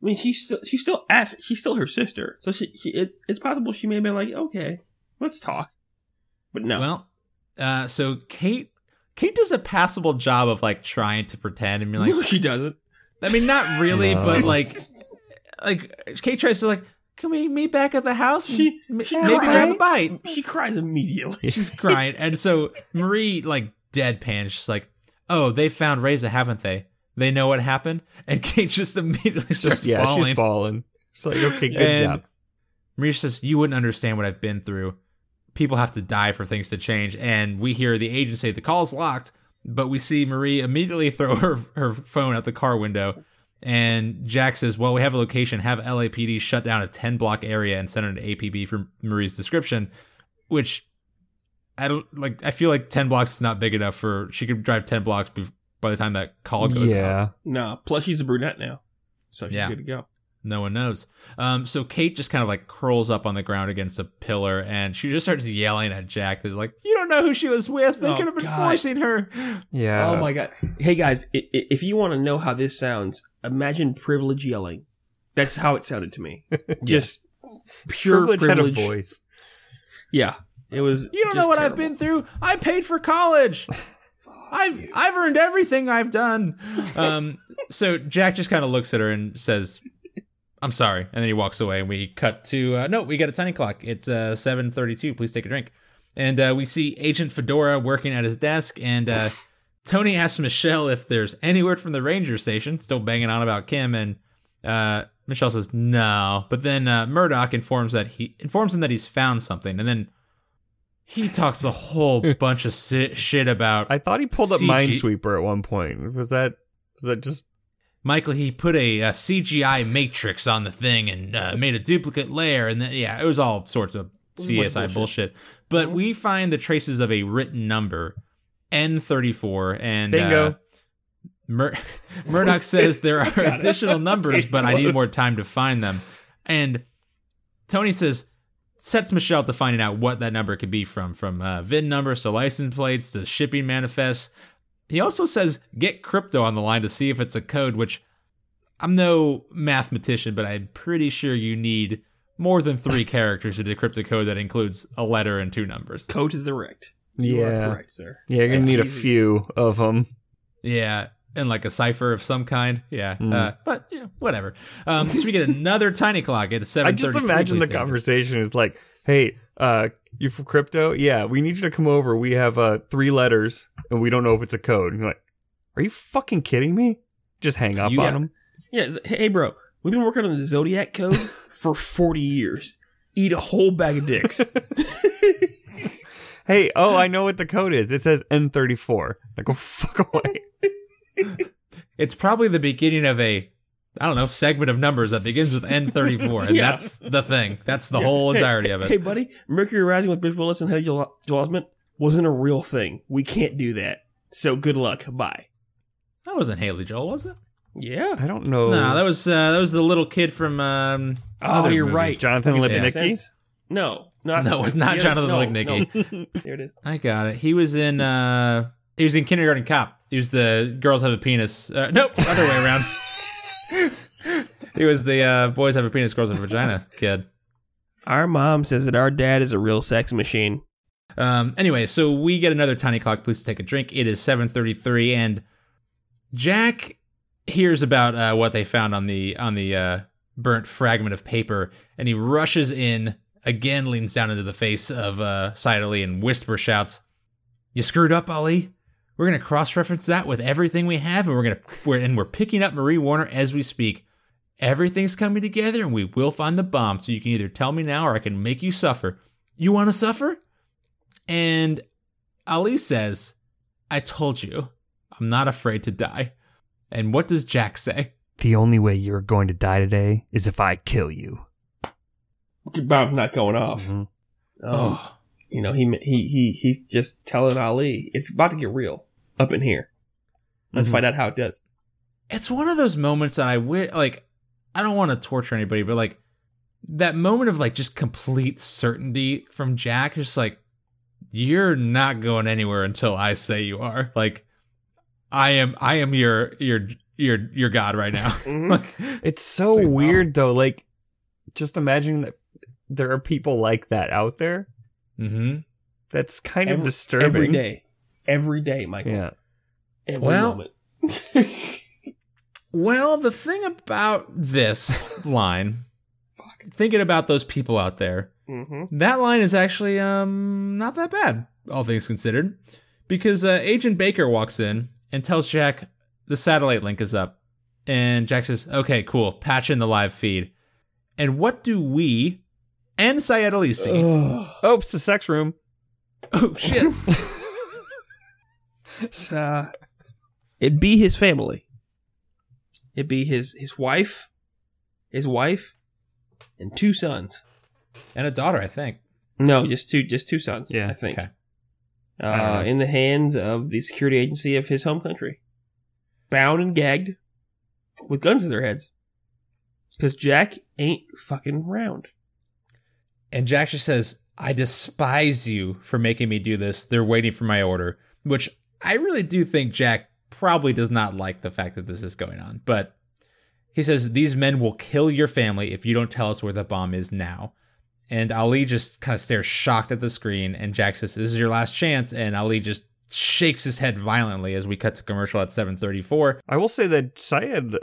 I mean, she's still her sister. So it's possible she may have been like, okay, let's talk. But no. Well, so Kate does a passable job of like trying to pretend and be like, no, she doesn't. I mean, not really, but like Kate tries to like, can we meet back at the house? She maybe have a bite. She cries immediately. She's crying, and so Marie like deadpan, she's like, oh, they found Reza, haven't they? They know what happened, and Kate just immediately starts bawling. She's bawling. She's like, okay, good job. Marie says, you wouldn't understand what I've been through. People have to die for things to change, and we hear the agent say the call's locked, but we see Marie immediately throw her phone out the car window, and Jack says, well, we have a location, have LAPD shut down a 10-block area and send an APB for Marie's description, which I feel like 10 blocks is not big enough for, she could drive 10 blocks by the time that call goes out. No, plus she's a brunette now, so she's good to go. No one knows. So Kate just kind of like curls up on the ground against a pillar, and she just starts yelling at Jack. There's like, you don't know who she was with. They could have been forcing her. Yeah. Oh my God. Hey guys, if you want to know how this sounds, imagine privilege yelling. That's how it sounded to me. Just pure privilege had a voice. Yeah. It was. You don't know what terrible. I've been through. I paid for college. I've earned everything I've done. So Jack just kind of looks at her and says, I'm sorry. And then he walks away, and we cut to... we got a tiny clock. It's 7:32. Please take a drink. And we see Agent Fedora working at his desk, and Tony asks Michelle if there's any word from the ranger station, still banging on about Kim, and Michelle says no, but then Murdock informs him that he's found something, and then he talks a whole bunch of shit about. I thought he pulled up Minesweeper at one point. Was that just Michael? He put a CGI matrix on the thing and made a duplicate layer, and then, yeah, it was all sorts of CSI bullshit. But we find the traces of a written number, N34, and bingo. Murdoch says there are additional numbers, but I need more time to find them. And Tony sets Michelle to finding out what that number could be from VIN numbers to license plates to shipping manifests. He also says, get crypto on the line to see if it's a code, which I'm no mathematician, but I'm pretty sure you need more than 3 characters to decrypt a code that includes a letter and 2 numbers. Code to the rect. You are correct, sir. Yeah, you're going to need a few of them. Yeah. And like a cipher of some kind. Yeah. But yeah, whatever. So we get another tiny clock at 7:30. I just imagine the conversation is like, hey, you from crypto? Yeah, we need you to come over. We have 3 letters and we don't know if it's a code. And you're like, are you fucking kidding me? Just hang up on them. Yeah. Hey, bro, we've been working on the Zodiac code for 40 years. Eat a whole bag of dicks. Hey, I know what the code is. It says N34. Like, go fuck away. It's probably the beginning of segment of numbers that begins with N34, and that's the thing. That's the whole entirety of it. Hey, buddy, Mercury Rising with Bruce Willis and Haley Joel Osment wasn't a real thing. We can't do that. So good luck. Bye. That wasn't Haley Joel, was it? Yeah, I don't know. No, that was the little kid from. You're movie. Right, Jonathan Lipnicki. No, it was not Jonathan Lipnicki. No. There it is. I got it. He was in. He was in Kindergarten Cop. He was the Girls Have a Penis. Nope, other way around. He was the Boys Have a Penis, Girls Have a Vagina kid. Our mom says that our dad is a real sex machine. Anyway, so we get another tiny clock. Please take a drink. It is 7:33, and Jack hears about what they found on the burnt fragment of paper, and he rushes in, again leans down into the face of Sayed Ali and whisper shouts, "You screwed up, Ali. We're going to cross-reference that with everything we have, and we're picking up Marie Warner as we speak. Everything's coming together, and we will find the bomb, so you can either tell me now or I can make you suffer. You want to suffer?" And Ali says, "I told you, I'm not afraid to die." And what does Jack say? "The only way you're going to die today is if I kill you." The bomb's not going off. Mm-hmm. Oh. You know, he's just telling Ali, it's about to get real up in here. Let's find out how it does. It's one of those moments that I don't want to torture anybody, but like that moment of like just complete certainty from Jack, just like, you're not going anywhere until I say you are. Like, I am your God right now. Like, it's so weird though. Like, just imagine that there are people like that out there. Mm-hmm. That's kind of disturbing. Every day, Michael. Yeah. Every moment. Well, the thing about this line, thinking about those people out there, that line is actually not that bad, all things considered, because Agent Baker walks in and tells Jack the satellite link is up, and Jack says, "Okay, cool, patch in the live feed." And what do we? And Sayed Ali see. Oh, it's the sex room. Oh, shit. It'd be his family. It'd be his wife, and 2 sons. And a daughter, I think. No, just two sons, yeah, I think. Okay. In the hands of the security agency of his home country. Bound and gagged with guns in their heads. Because Jack ain't fucking round. And Jack just says, "I despise you for making me do this. They're waiting for my order," which I really do think Jack probably does not like the fact that this is going on. But he says, "These men will kill your family if you don't tell us where the bomb is now." And Ali just kind of stares shocked at the screen. And Jack says, "This is your last chance." And Ali just shakes his head violently as we cut to commercial at 7:34. I will say that Sayed,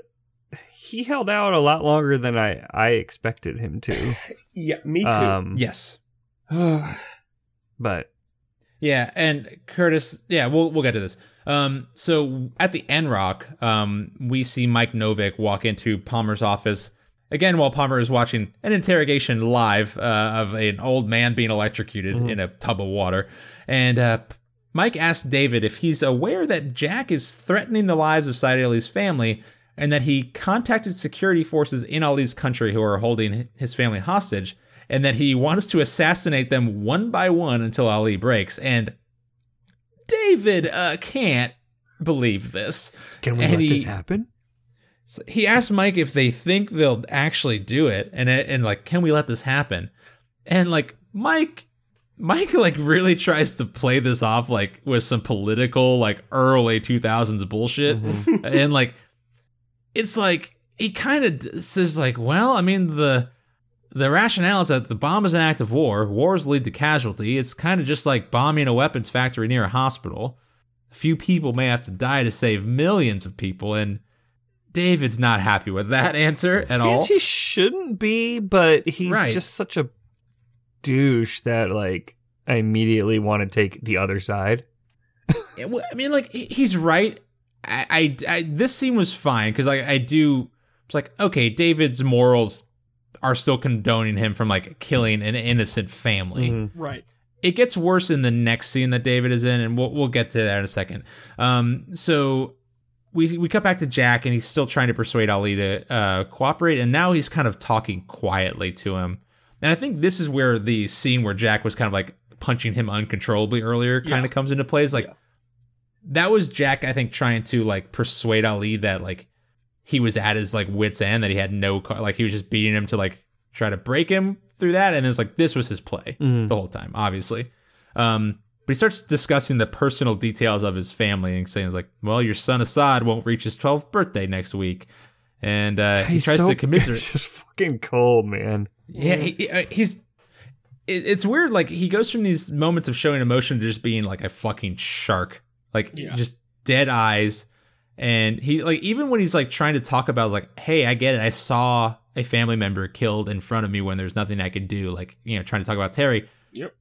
he held out a lot longer than I expected him to. Yeah, me too. Yes. But. Yeah, and Curtis, yeah, we'll get to this. So at the NROC, we see Mike Novick walk into Palmer's office Again, while Palmer is watching an interrogation live of an old man being electrocuted in a tub of water. And Mike asked David if he's aware that Jack is threatening the lives of Sayed Ali's family and that he contacted security forces in Ali's country who are holding his family hostage and that he wants to assassinate them one by one until Ali breaks. And David can't believe this. Can we let this happen? So he asked Mike if they think they'll actually do it, and like, can we let this happen? And like, Mike like really tries to play this off like with some political like early 2000s bullshit, and like, it's like he kind of says like, well, I mean the rationale is that the bomb is an act of war. Wars lead to casualty. It's kind of just like bombing a weapons factory near a hospital. A few people may have to die to save millions of people, and David's not happy with that answer at all. He shouldn't be, but he's just such a douche that, like, I immediately want to take the other side. I mean, like, he's right. I this scene was fine, because I do... It's like, okay, David's morals are still condoning him from, like, killing an innocent family. Right. It gets worse in the next scene that David is in, and we'll get to that in a second. So... We cut back to Jack, and he's still trying to persuade Ali to cooperate, and now he's kind of talking quietly to him. And I think this is where the scene where Jack was kind of like punching him uncontrollably earlier kind of comes into play. It's like, that was Jack, I think, trying to like persuade Ali that like he was at his like wit's end, that he had no, like he was just beating him to like try to break him through that. And it's like, this was his play the whole time, obviously. But he starts discussing the personal details of his family and saying, like, well, your son Assad won't reach his 12th birthday next week. And he tries to commiserate. It's just fucking cold, man. Yeah, it's weird. Like, he goes from these moments of showing emotion to just being like a fucking shark, like just dead eyes. And he, like, even when he's like trying to talk about like, hey, I get it. I saw a family member killed in front of me when there's nothing I could do. Like, you know, trying to talk about Terry. Yep.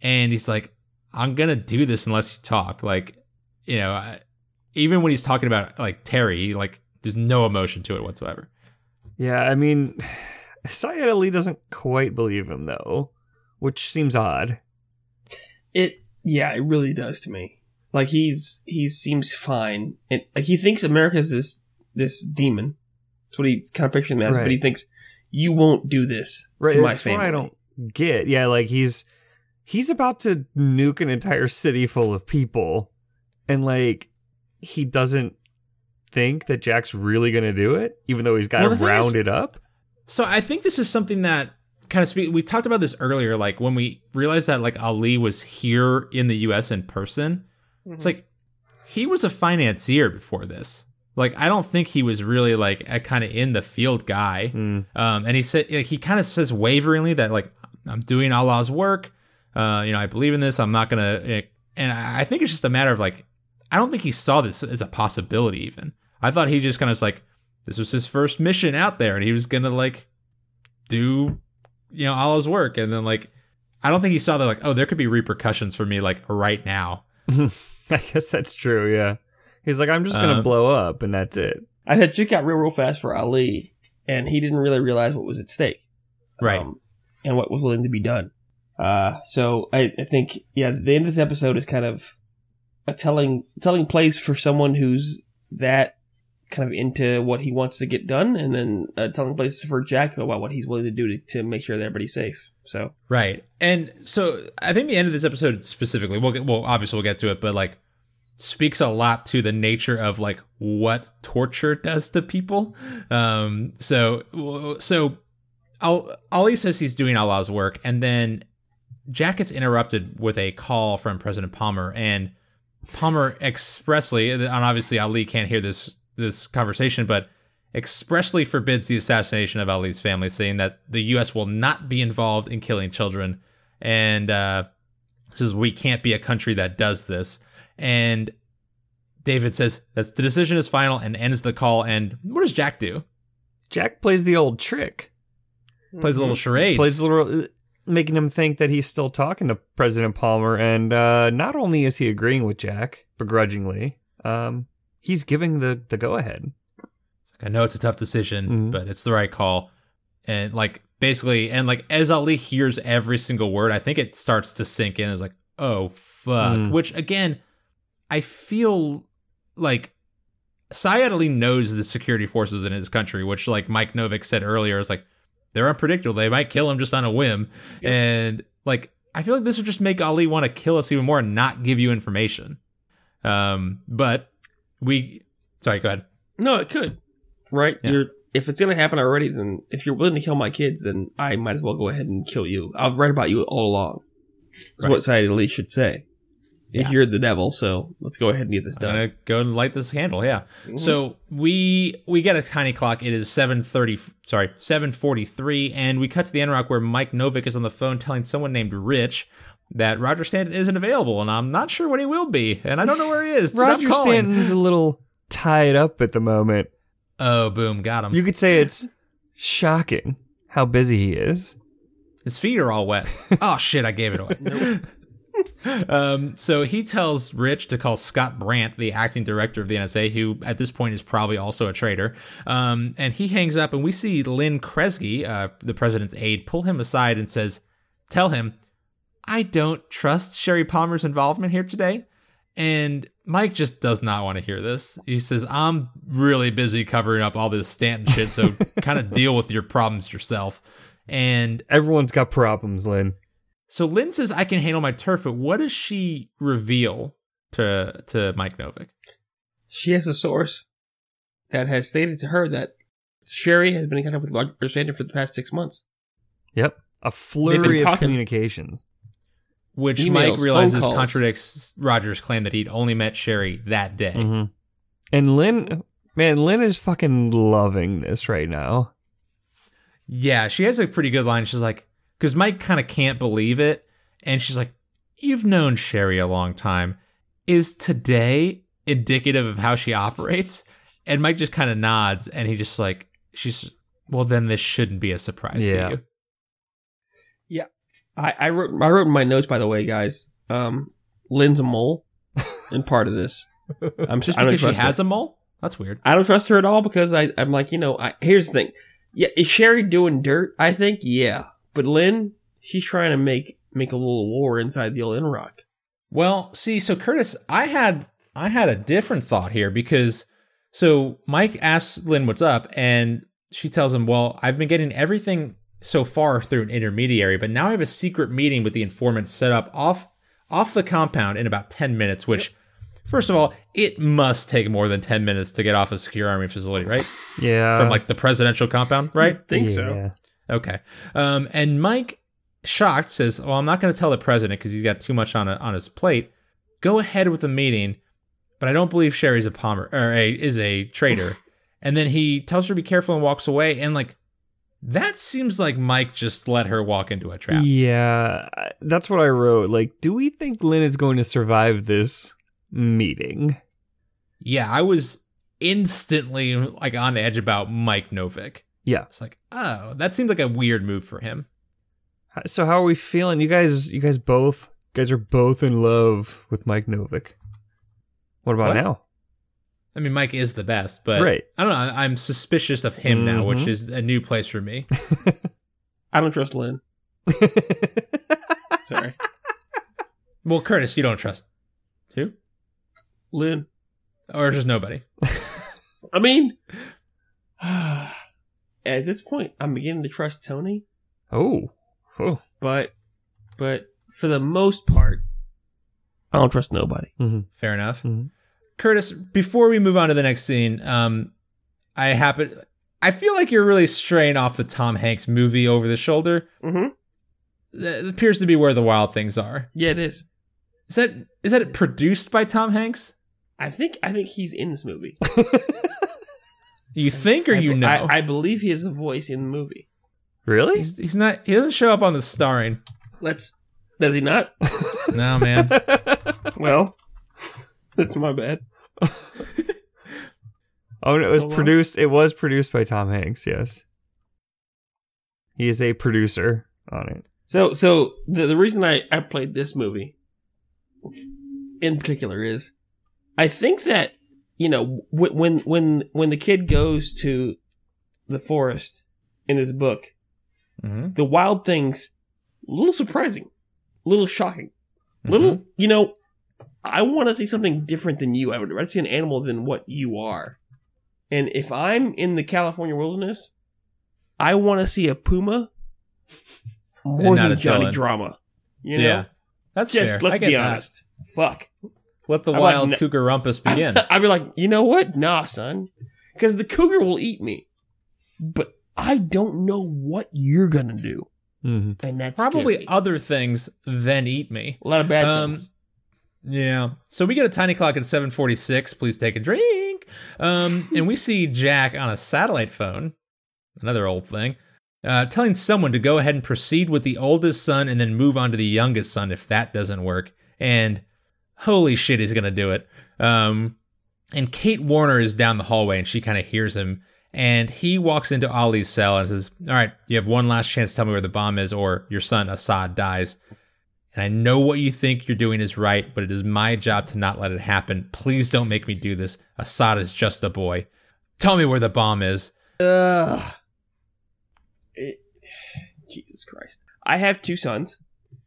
And he's like, I'm going to do this unless you talk. Like, you know, even when he's talking about, like, Terry, like, there's no emotion to it whatsoever. Yeah, I mean, Sayed Ali doesn't quite believe him, though, which seems odd. It really does to me. Like, he seems fine. And like, he thinks America is this demon. That's what he kind of pictures him as. Right. But he thinks, you won't do this to my family. That's what I don't get. Yeah, like, He's about to nuke an entire city full of people, and like he doesn't think that Jack's really going to do it, even though he's got to round it up. So I think this is something that kind of we talked about this earlier, like when we realized that like Ali was here in the U.S. in person. It's like he was a financier before this. Like, I don't think he was really, like, a kind of in-the-field guy. And he said he kind of says waveringly that, like, I'm doing Allah's work. You know, I believe in this. I'm not going to. And I think it's just a matter of like, I don't think he saw this as a possibility even. I thought he just kind of was like, this was his first mission out there and he was going to like do, you know, all his work. And then like, I don't think he saw that like, oh, there could be repercussions for me like right now. I guess that's true. Yeah. He's like, I'm just going to blow up and that's it. I had checked out real fast for Ali and he didn't really realize what was at stake. Right. And what was willing to be done. So I think, yeah, the end of this episode is kind of a telling place for someone who's that kind of into what he wants to get done, and then a telling place for Jack about what he's willing to do to make sure that everybody's safe. So right, and so I think the end of this episode specifically, we'll get to it, but like speaks a lot to the nature of like what torture does to people. So Ali says he's doing Allah's work, and then Jack gets interrupted with a call from President Palmer, and Palmer expressly, and obviously Ali can't hear this conversation, but expressly forbids the assassination of Ali's family, saying that the U.S. will not be involved in killing children, and says we can't be a country that does this. And David says that the decision is final and ends the call. And what does Jack do? Jack plays the old trick. Plays a little charade. Plays a little... making him think that he's still talking to President Palmer, and not only is he agreeing with Jack, begrudgingly, he's giving the go-ahead. I know it's a tough decision, but it's the right call. And like basically, and like as Ali hears every single word, I think it starts to sink in. It's like, oh fuck. Which again, I feel like Sayed Ali knows the security forces in his country, which like Mike Novick said earlier, is like they're unpredictable. They might kill him just on a whim. Yeah. And like I feel like this would just make Ali want to kill us even more and not give you information. But we, sorry, go ahead. No, it could. Right? Yeah. If it's going to happen already, then if you're willing to kill my kids, then I might as well go ahead and kill you. I've read about you all along. That's what Sayed Ali should say. Yeah. You're the devil, so let's go ahead and get this done. I'm going to go and light this candle, yeah. Mm-hmm. So we get a tiny clock. It is 7:43, and we cut to the NROC where Mike Novick is on the phone telling someone named Rich that Roger Stanton isn't available, and I'm not sure when he will be, and I don't know where he is. Roger Stanton's a little tied up at the moment. Oh, boom, got him. You could say it's shocking how busy he is. His feet are all wet. Oh, shit, I gave it away. So he tells Rich to call Scott Brandt, the acting director of the NSA, who at this point is probably also a traitor. And he hangs up, and we see Lynn Kresge, the president's aide, pull him aside and says, tell him, I don't trust Sherry Palmer's involvement here today. And Mike just does not want to hear this. He says, I'm really busy covering up all this Stanton shit, so kind of deal with your problems yourself. And everyone's got problems, Lynn. So Lynn says, I can handle my turf, but what does she reveal to Mike Novick? She has a source that has stated to her that Sherry has been in contact with Roger Stanton for the past 6 months. Yep. A flurry of communications. Which emails, Mike realizes contradicts Roger's claim that he'd only met Sherry that day. Mm-hmm. And Lynn is fucking loving this right now. Yeah, she has a pretty good line. She's like, because Mike kind of can't believe it. And she's like, you've known Sherry a long time. Is today indicative of how she operates? And Mike just kind of nods. And he just like, she's, well, then this shouldn't be a surprise to you. Yeah. I wrote in my notes, by the way, guys, Lynn's a mole and part of this. Because she has a mole? That's weird. I don't trust her at all because I'm like, you know, here's the thing. Yeah, is Sherry doing dirt? I think, yeah. But Lynn, she's trying to make a little war inside the old NROC. Well, see, so Curtis, I had a different thought here because, so Mike asks Lynn what's up and she tells him, well, I've been getting everything so far through an intermediary, but now I have a secret meeting with the informant set up off the compound in about 10 minutes, which, first of all, it must take more than 10 minutes to get off a secure army facility, right? Yeah. From, like, the presidential compound, right? I think so. Okay. And Mike, shocked, says, well, I'm not going to tell the president because he's got too much on his plate. Go ahead with the meeting, but I don't believe Sherry's is a traitor. And then he tells her to be careful and walks away, and, like, that seems like Mike just let her walk into a trap. Yeah, that's what I wrote. Like, do we think Lynn is going to survive this meeting? Yeah, I was instantly, like, on edge about Mike Novick. Yeah. It's like, oh, that seemed like a weird move for him. So how are we feeling? You guys are both in love with Mike Novick. What about now? I mean, Mike is the best, but right. I don't know. I'm suspicious of him now, which is a new place for me. I don't trust Lynn. Sorry. Well, Curtis, you don't trust who? Lynn. Or just nobody. I mean, at this point, I'm beginning to trust Tony. Oh. But for the most part, I don't trust nobody. Mm-hmm. Fair enough. Mm-hmm. Curtis, before we move on to the next scene, I feel like you're really straying off the Tom Hanks movie Over the Shoulder. Mm-hmm. That appears to be Where the Wild Things Are. Yeah, it is. Is that produced by Tom Hanks? I think he's in this movie. You think, or you know? I believe he has a voice in the movie. Really? He's not. He doesn't show up on the starring. Does he not? No, man. Well. That's my bad. It was produced by Tom Hanks. Yes, he is a producer on it. So the reason I played this movie in particular is, I think that you know when the kid goes to the forest in this book, The wild things, a little surprising, a little shocking, a little, you know, I want to see something different than you. I would rather see an animal than what you are. And if I'm in the California wilderness, I want to see a puma more than Johnny Drama. You know? Yeah. That's just, fair. Let's be honest. Fuck. Let the wild cougar rumpus begin. I'd be like, you know what? Nah, son. Because the cougar will eat me. But I don't know what you're going to do. And that's probably scary. Other things than eat me. A lot of bad things. Yeah. So we get a tiny clock at 7:46. Please take a drink. And we see Jack on a satellite phone. Another old thing. Telling someone to go ahead and proceed with the oldest son and then move on to the youngest son if that doesn't work. And holy shit, he's going to do it. And Kate Warner is down the hallway and she kind of hears him. And he walks into Ali's cell and says, all right, you have one last chance to tell me where the bomb is or your son Assad dies. And I know what you think you're doing is right, but it is my job to not let it happen. Please don't make me do this. Assad is just a boy. Tell me where the bomb is. Ugh. Jesus Christ. I have two sons.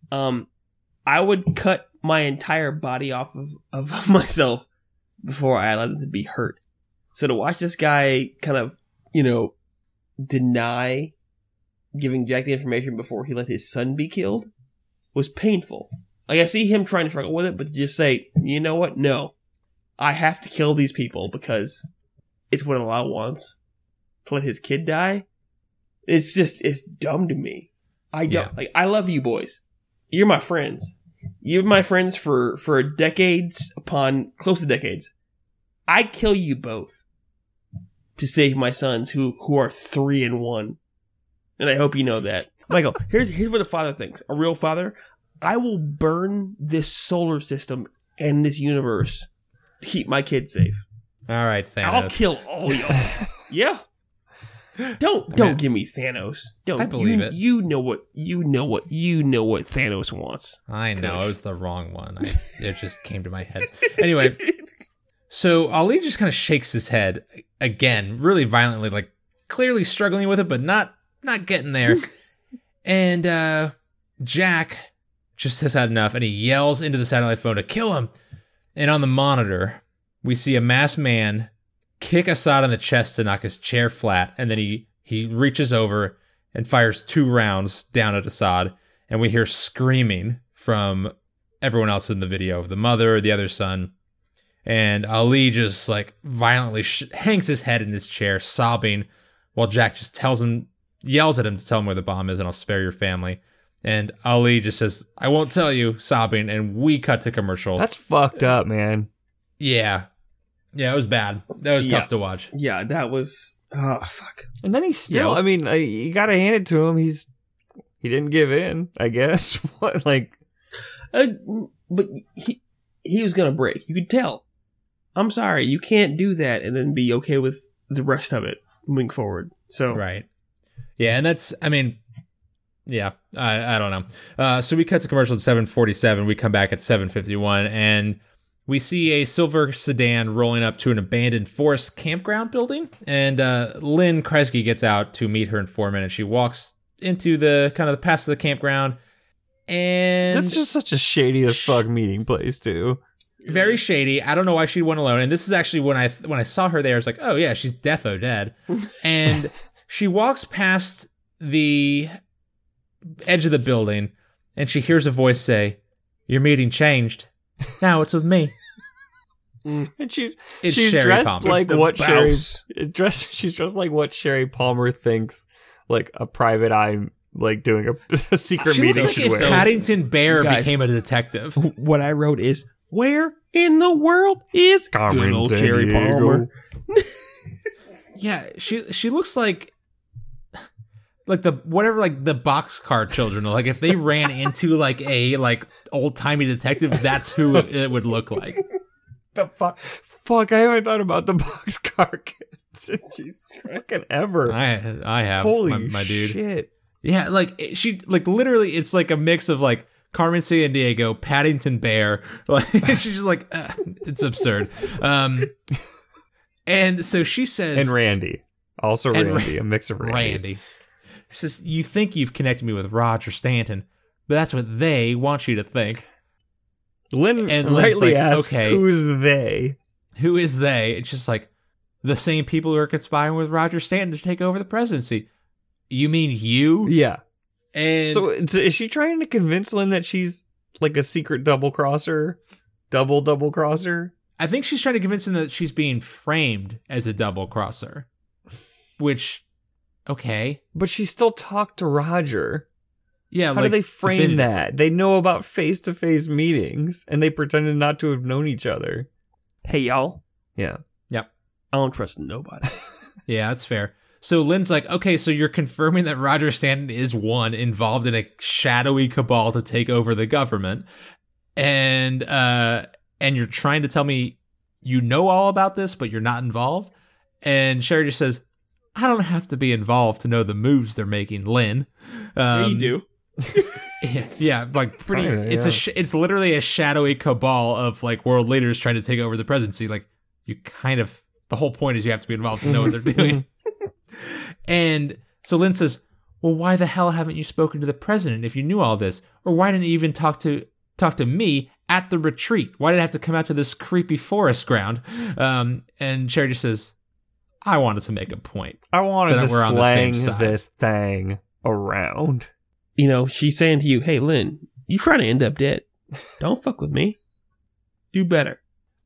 I would cut my entire body off of myself before I allowed them to be hurt. So to watch this guy kind of, you know, deny giving Jack the information before he let his son be killed was painful. Like, I see him trying to struggle with it, but to just say, you know what? No. I have to kill these people because it's what Allah wants. To let his kid die? It's just, it's dumb to me. I don't, like, I love you boys. You're my friends. You're my friends for decades upon, close to decades. I'd kill you both to save my sons who are 3 and 1. And I hope you know that. Michael, here's what a father thinks. A real father, I will burn this solar system and this universe to keep my kids safe. All right, Thanos. I'll kill all y'all. Yeah. Don't give me Thanos. Don't. I believe it. You know what Thanos wants. I know. It was the wrong one. It just came to my head. Anyway, so Ali just kind of shakes his head again, really violently, like clearly struggling with it, but not getting there. And Jack just has had enough, and he yells into the satellite phone to kill him. And on the monitor, we see a masked man kick Assad in the chest to knock his chair flat, and then he reaches over and fires 2 rounds down at Assad, and we hear screaming from everyone else in the video, the mother, the other son, and Ali just, like, violently hangs his head in his chair, sobbing, while Jack just yells at him to tell him where the bomb is, and I'll spare your family. And Ali just says, I won't tell you, sobbing, and we cut to commercial. That's fucked up, man. Yeah, it was bad. That was tough to watch. Yeah, that was... Oh, fuck. And then he still... I mean, you gotta hand it to him. He didn't give in, I guess. What, like... but he was gonna break. You could tell. I'm sorry, you can't do that and then be okay with the rest of it moving forward. So... Right. Yeah, and that's... I mean... Yeah, I don't know. So we cut to commercial at 7:47. We come back at 7:51, and... We see a silver sedan rolling up to an abandoned forest campground building, and Lynn Kresge gets out to meet her informant, and she walks into the kind of past the campground, and... That's just such a shady as fuck meeting place, too. Very shady. I don't know why she went alone, and this is actually when I saw her there, I was like, oh yeah, she's defo dead. And she walks past the edge of the building, and she hears a voice say, your meeting changed. Now it's with me. And she's dressed like what she's dressed like what Sherry Palmer thinks like a private eye like doing a secret meeting like should wear. Paddington Bear became a detective. What I wrote is where in the world is good old Sherry Palmer? Yeah, she looks like the whatever, like the boxcar children, like if they ran into like a like old timey detective, that's who it would look like. The fuck! I haven't thought about the boxcar kids. Jesus fucking ever. I have. Holy my dude. Shit. Yeah, like she like literally, it's like a mix of like Carmen Sandiego, Paddington Bear. Like she's just like it's absurd. And so she says, and Randy, a mix of Randy. says, you think you've connected me with Roger Stanton, but that's what they want you to think. Lynn rightly asks, okay, who's they? Who is they? It's just like, the same people who are conspiring with Roger Stanton to take over the presidency. You mean you? Yeah. And so is she trying to convince Lynn that she's like a secret double-crosser? Double-double-crosser? I think she's trying to convince him that she's being framed as a double-crosser. Which, okay. But she still talked to Roger. Yeah, how do they frame that? They know about face-to-face meetings, and they pretended not to have known each other. Hey, y'all. Yeah. Yep. I don't trust nobody. Yeah, that's fair. So Lynn's like, okay, so you're confirming that Roger Stanton is one involved in a shadowy cabal to take over the government. And you're trying to tell me you know all about this, but you're not involved. And Sherry just says, I don't have to be involved to know the moves they're making, Lynn. Yeah, you do. Yeah, like pretty. Kinda, it's it's literally a shadowy cabal of like world leaders trying to take over the presidency. Like you kind of. The whole point is you have to be involved to know what they're doing. And so Lynn says, well, why the hell haven't you spoken to the president if you knew all this? Or why didn't you even talk to me at the retreat? Why did I have to come out to this creepy forest ground? And Sherry just says, I wanted to make a point. I wanted to slang this thing around. You know, she's saying to you, hey, Lynn, you're trying to end up dead. Don't fuck with me. Do better.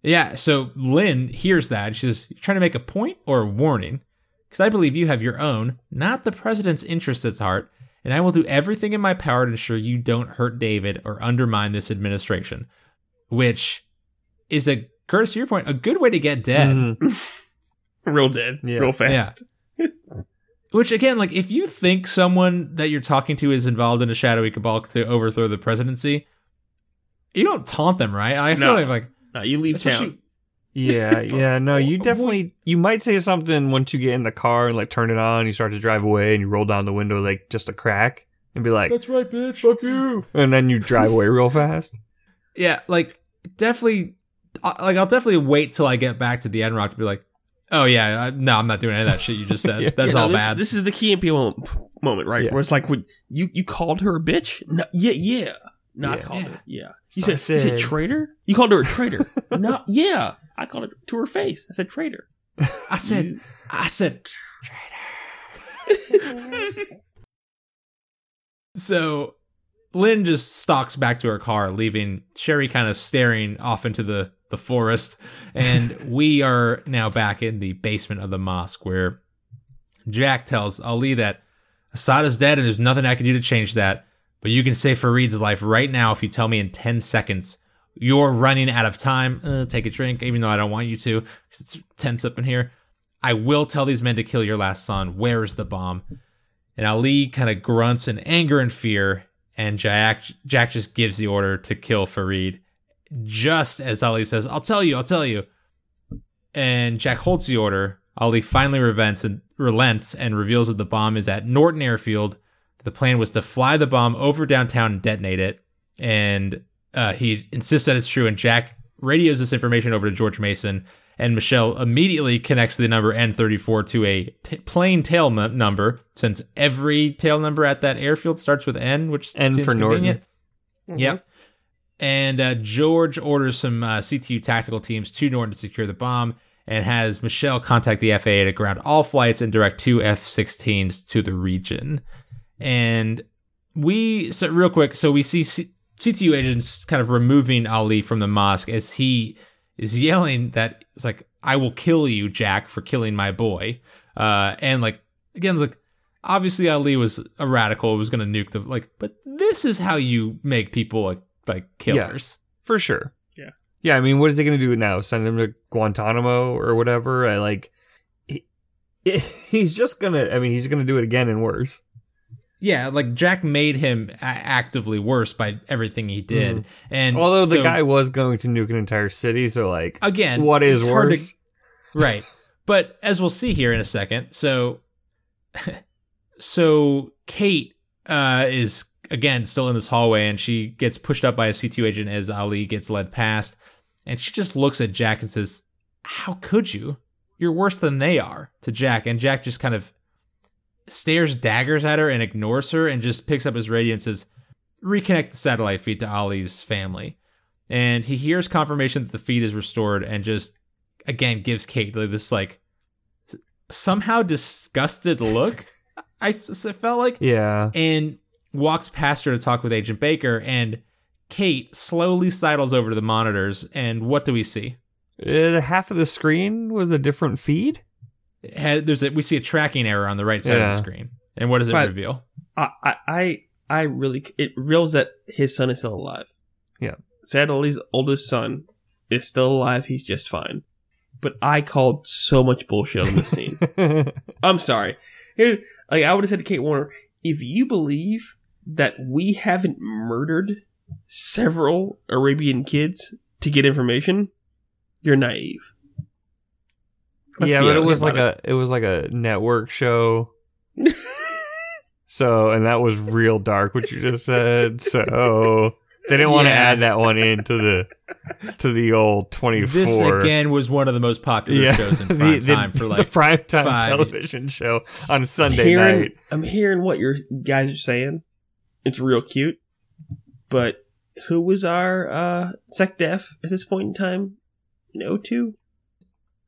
Yeah, so Lynn hears that. And she says, you're trying to make a point or a warning? Because I believe you have your own, not the president's interests at heart, and I will do everything in my power to ensure you don't hurt David or undermine this administration. Which is, Curtis, to your point, a good way to get dead. Mm. Real dead. Yeah. Real fast. Yeah. Which, again, like, if you think someone that you're talking to is involved in a shadowy cabal to overthrow the presidency, you don't taunt them, right? I feel like... No, you leave town. Yeah, no, you definitely, you might say something once you get in the car and like turn it on, you start to drive away and you roll down the window like just a crack and be like, that's right, bitch, fuck you. And then you drive away real fast. Yeah, like definitely, like I'll definitely wait till I get back to the NROC to be like, oh yeah, no, I'm not doing any of that shit you just said. That's all bad. This is the key NPO moment, right? Yeah. Where it's like, when you called her a bitch? No, yeah. No, yeah. I called her. Yeah. You said traitor? You called her a traitor. No, yeah. I called it to her face. I said traitor. I said traitor. So Lynn just stalks back to her car, leaving Sherry kind of staring off into the forest. And we are now back in the basement of the mosque where Jack tells Ali that Assad is dead and there's nothing I can do to change that. But you can save Fareed's life right now if you tell me in 10 seconds. You're running out of time. Take a drink, even though I don't want you to, because it's tense up in here. I will tell these men to kill your last son. Where is the bomb? And Ali kind of grunts in anger and fear, and Jack just gives the order to kill Fareed. Just as Ali says, I'll tell you. And Jack holds the order. Ali finally relents and reveals that the bomb is at Norton Airfield. The plan was to fly the bomb over downtown and detonate it. And he insists that it's true. And Jack radios this information over to George Mason. And Michelle immediately connects the number N34 to a plane tail number, since every tail number at that airfield starts with N, which N seems for convenient. Norton. Mm-hmm. Yep. And George orders some CTU tactical teams to Norton to secure the bomb and has Michelle contact the FAA to ground all flights and direct 2 F-16s to the region. And we see CTU agents kind of removing Ali from the mosque as he is yelling that it's like, I will kill you, Jack, for killing my boy. And like, again, like, obviously Ali was a radical, was going to nuke them, like, but this is how you make people like killers. Yeah, for sure. Yeah. Yeah. I mean, what is he going to do now? Send him to Guantanamo or whatever? He's just going to, I mean, he's going to do it again and worse. Yeah, like Jack made him actively worse by everything he did. Mm. And although the guy was going to nuke an entire city, so like, again, what is worse? Right. But as we'll see here in a second, so Kate is, again, still in this hallway, and she gets pushed up by a CTU agent as Ali gets led past. And she just looks at Jack and says, how could you? You're worse than they are, to Jack. And Jack just kind of stares daggers at her and ignores her and just picks up his radio and says, reconnect the satellite feed to Ali's family. And he hears confirmation that the feed is restored and just, again, gives Kate this, somehow disgusted look, I felt like. Yeah. And walks past her to talk with Agent Baker, and Kate slowly sidles over to the monitors, and what do we see? Half of the screen was a different feed? We see a tracking error on the right side of the screen. And what does it reveal? It reveals that his son is still alive. Yeah. Sayed Ali's oldest son is still alive. He's just fine. But I called so much bullshit on this scene. I'm sorry. I would have said to Kate Warner, if you believe that we haven't murdered several Arabian kids to get information, you're naive. But it was like a network show. So, and that was real dark, what you just said. So they didn't want to add that one into the old 24. This again was one of the most popular shows in prime time for the prime time television show on Sunday night. I'm hearing what you guys are saying. It's real cute, but who was our sec def at this point in time? In 02?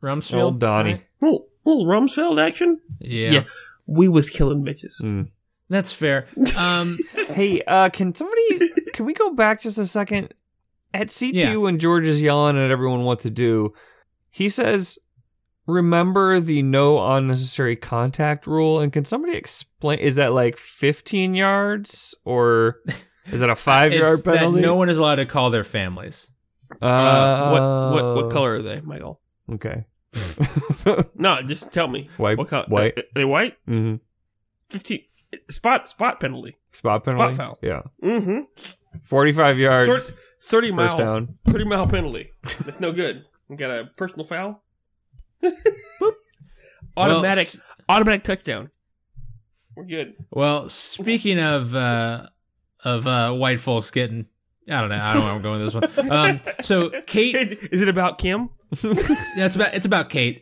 Rumsfeld, old Donnie. Little Rumsfeld action. Yeah, we was killing bitches. Mm. That's fair. Hey, can we go back just a second? At CTU, when George is yelling at everyone what to do, he says, remember the no unnecessary contact rule? And can somebody explain, is that 15 yards? Or is that a 5-yard penalty? That no one is allowed to call their families. What color are they, Michael? Okay. No, just tell me. White. What color? White. Are they white? Mm-hmm. 15. Spot penalty. Spot penalty? Spot foul. Yeah. Mm-hmm. 45 yards. 30 miles. Down. 30-mile penalty. That's no good. You got a personal foul? Automatic touchdown. We're good. Well, speaking of white folks getting... I don't know where I'm going with this one. So Kate... Is it about Kim? Yeah, it's about Kate.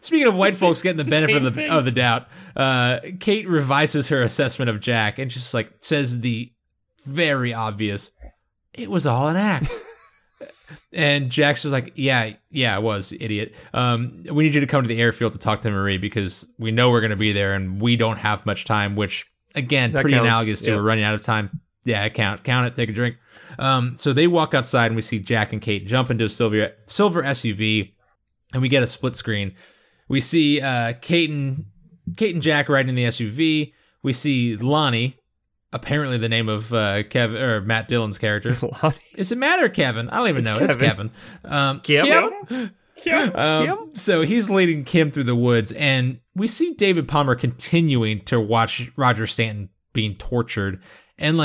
Speaking of white folks getting the benefit of the doubt, Kate revises her assessment of Jack and just says the very obvious, it was all an act. And Jack's just yeah, it was, idiot. We need you to come to the airfield to talk to Marie because we know we're going to be there and we don't have much time, which, again, that pretty counts. Analogous to we're running out of time. Yeah, count it, take a drink. So they walk outside and we see Jack and Kate jump into a silver SUV. And we get a split screen. We see Kate and Jack riding in the SUV. We see Lonnie, apparently the name of Kevin or Matt Dillon's character. Lonnie? Is it Matt or Kevin? I don't even know. It's Kevin. Kim. So he's leading Kim through the woods, and we see David Palmer continuing to watch Roger Stanton being tortured, and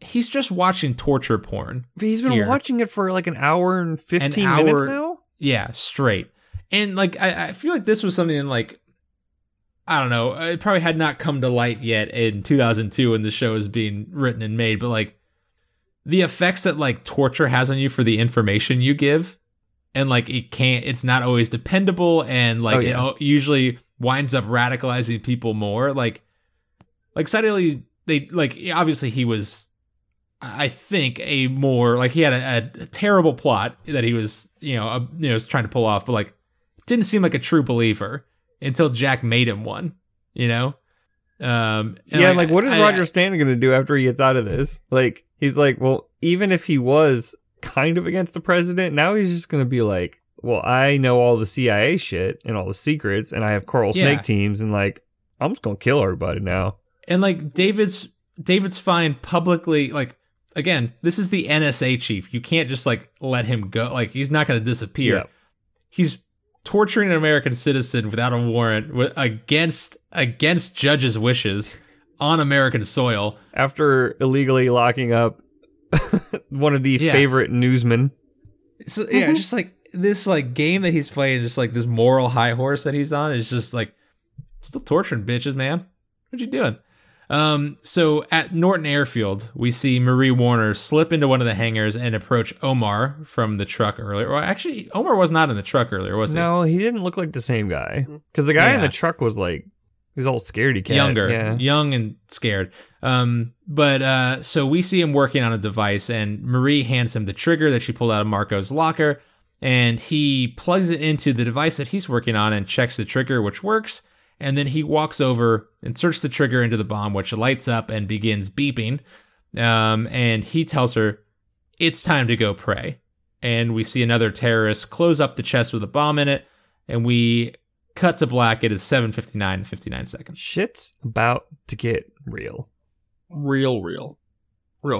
he's just watching torture porn. He's been watching it for an hour and 15 minutes now. Yeah, straight. And I feel like this was something I don't know, it probably had not come to light yet in 2002 when the show was being written and made, but the effects that torture has on you for the information you give, and it's not always dependable, and it usually winds up radicalizing people more. Suddenly they obviously he was, I think, a more he had a terrible plot that he was was trying to pull off, but didn't seem like a true believer until Jack made him one, what is Roger Stanton gonna do after he gets out of this? He's well, even if he was kind of against the president, now he's just gonna be well, I know all the CIA shit and all the secrets, and I have coral snake teams, and I'm just gonna kill everybody now. And David's fine publicly, again, this is the NSA chief. You can't just let him go. He's not going to disappear. Yeah. He's torturing an American citizen without a warrant, against judges' wishes, on American soil. After illegally locking up one of the favorite newsmen. So, just this game that he's playing, just this moral high horse that he's on, is just still torturing bitches, man. What you doing? So at Norton Airfield, we see Marie Warner slip into one of the hangars and approach Omar from the truck earlier. Well, actually, Omar was not in the truck earlier, was he? No, he didn't look like the same guy. Because the guy in the truck was like, he was all scaredy cat. Younger. Yeah. Young and scared. So we see him working on a device, and Marie hands him the trigger that she pulled out of Marco's locker, and he plugs it into the device that he's working on and checks the trigger, which works. And then he walks over, inserts the trigger into the bomb, which lights up and begins beeping. And he tells her, it's time to go pray. And we see another terrorist close up the chest with a bomb in it. And we cut to black. It is 7:59 and 59 seconds. Shit's about to get real. Real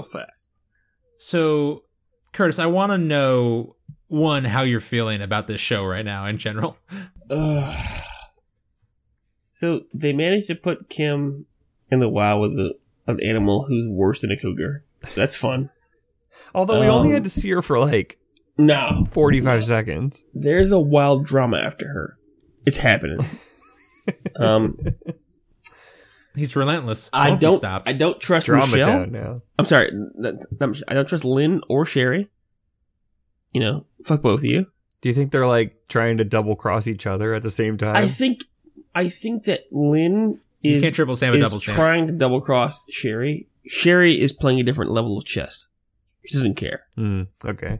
fast. So, Curtis, I want to know, one, how you're feeling about this show right now in general. So they managed to put Kim in the wild with an animal who's worse than a cougar. So that's fun. Although we only had to see her for 45 seconds. There's a wild drama after her. It's happening. He's relentless. I don't trust Michelle. Now. I'm sorry. I don't trust Lynn or Sherry. You know, fuck both of you. Do you think they're trying to double cross each other at the same time? I think that Lynn is trying to double cross Sherry. Sherry is playing a different level of chess. She doesn't care. Okay.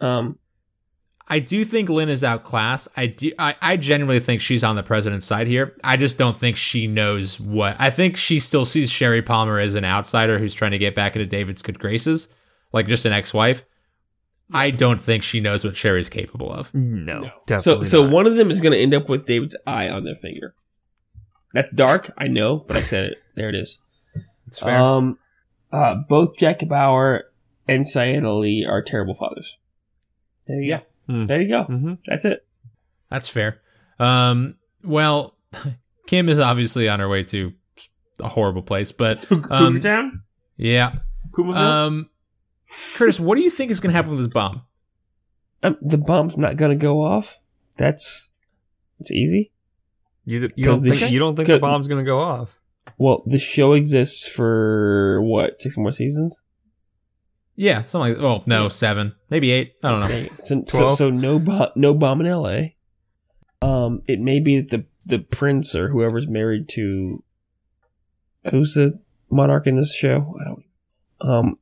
I do think Lynn is outclassed. I genuinely think she's on the president's side here. I just don't think she knows what. I think she still sees Sherry Palmer as an outsider who's trying to get back into David's good graces, like just an ex-wife. I don't think she knows what Sherry's capable of. No, definitely not. One of them is going to end up with David's eye on their finger. That's dark, I know, but I said it. There it is. It's fair. Both Jack Bauer and Sayed Ali are terrible fathers. There you go. Mm. There you go. Mm-hmm. That's it. That's fair. Well, Kim is obviously on her way to a horrible place, but Cougar Town? Yeah. Curtis, what do you think is going to happen with this bomb? The bomb's not going to go off. It's easy. You don't think the bomb's going to go off? Well, the show exists for, 6 more seasons? Yeah, something like that. Well, no, 7. Maybe 8. I don't know. So no bomb in L.A. It may be that the prince or whoever's married to... Who's the monarch in this show? I don't know.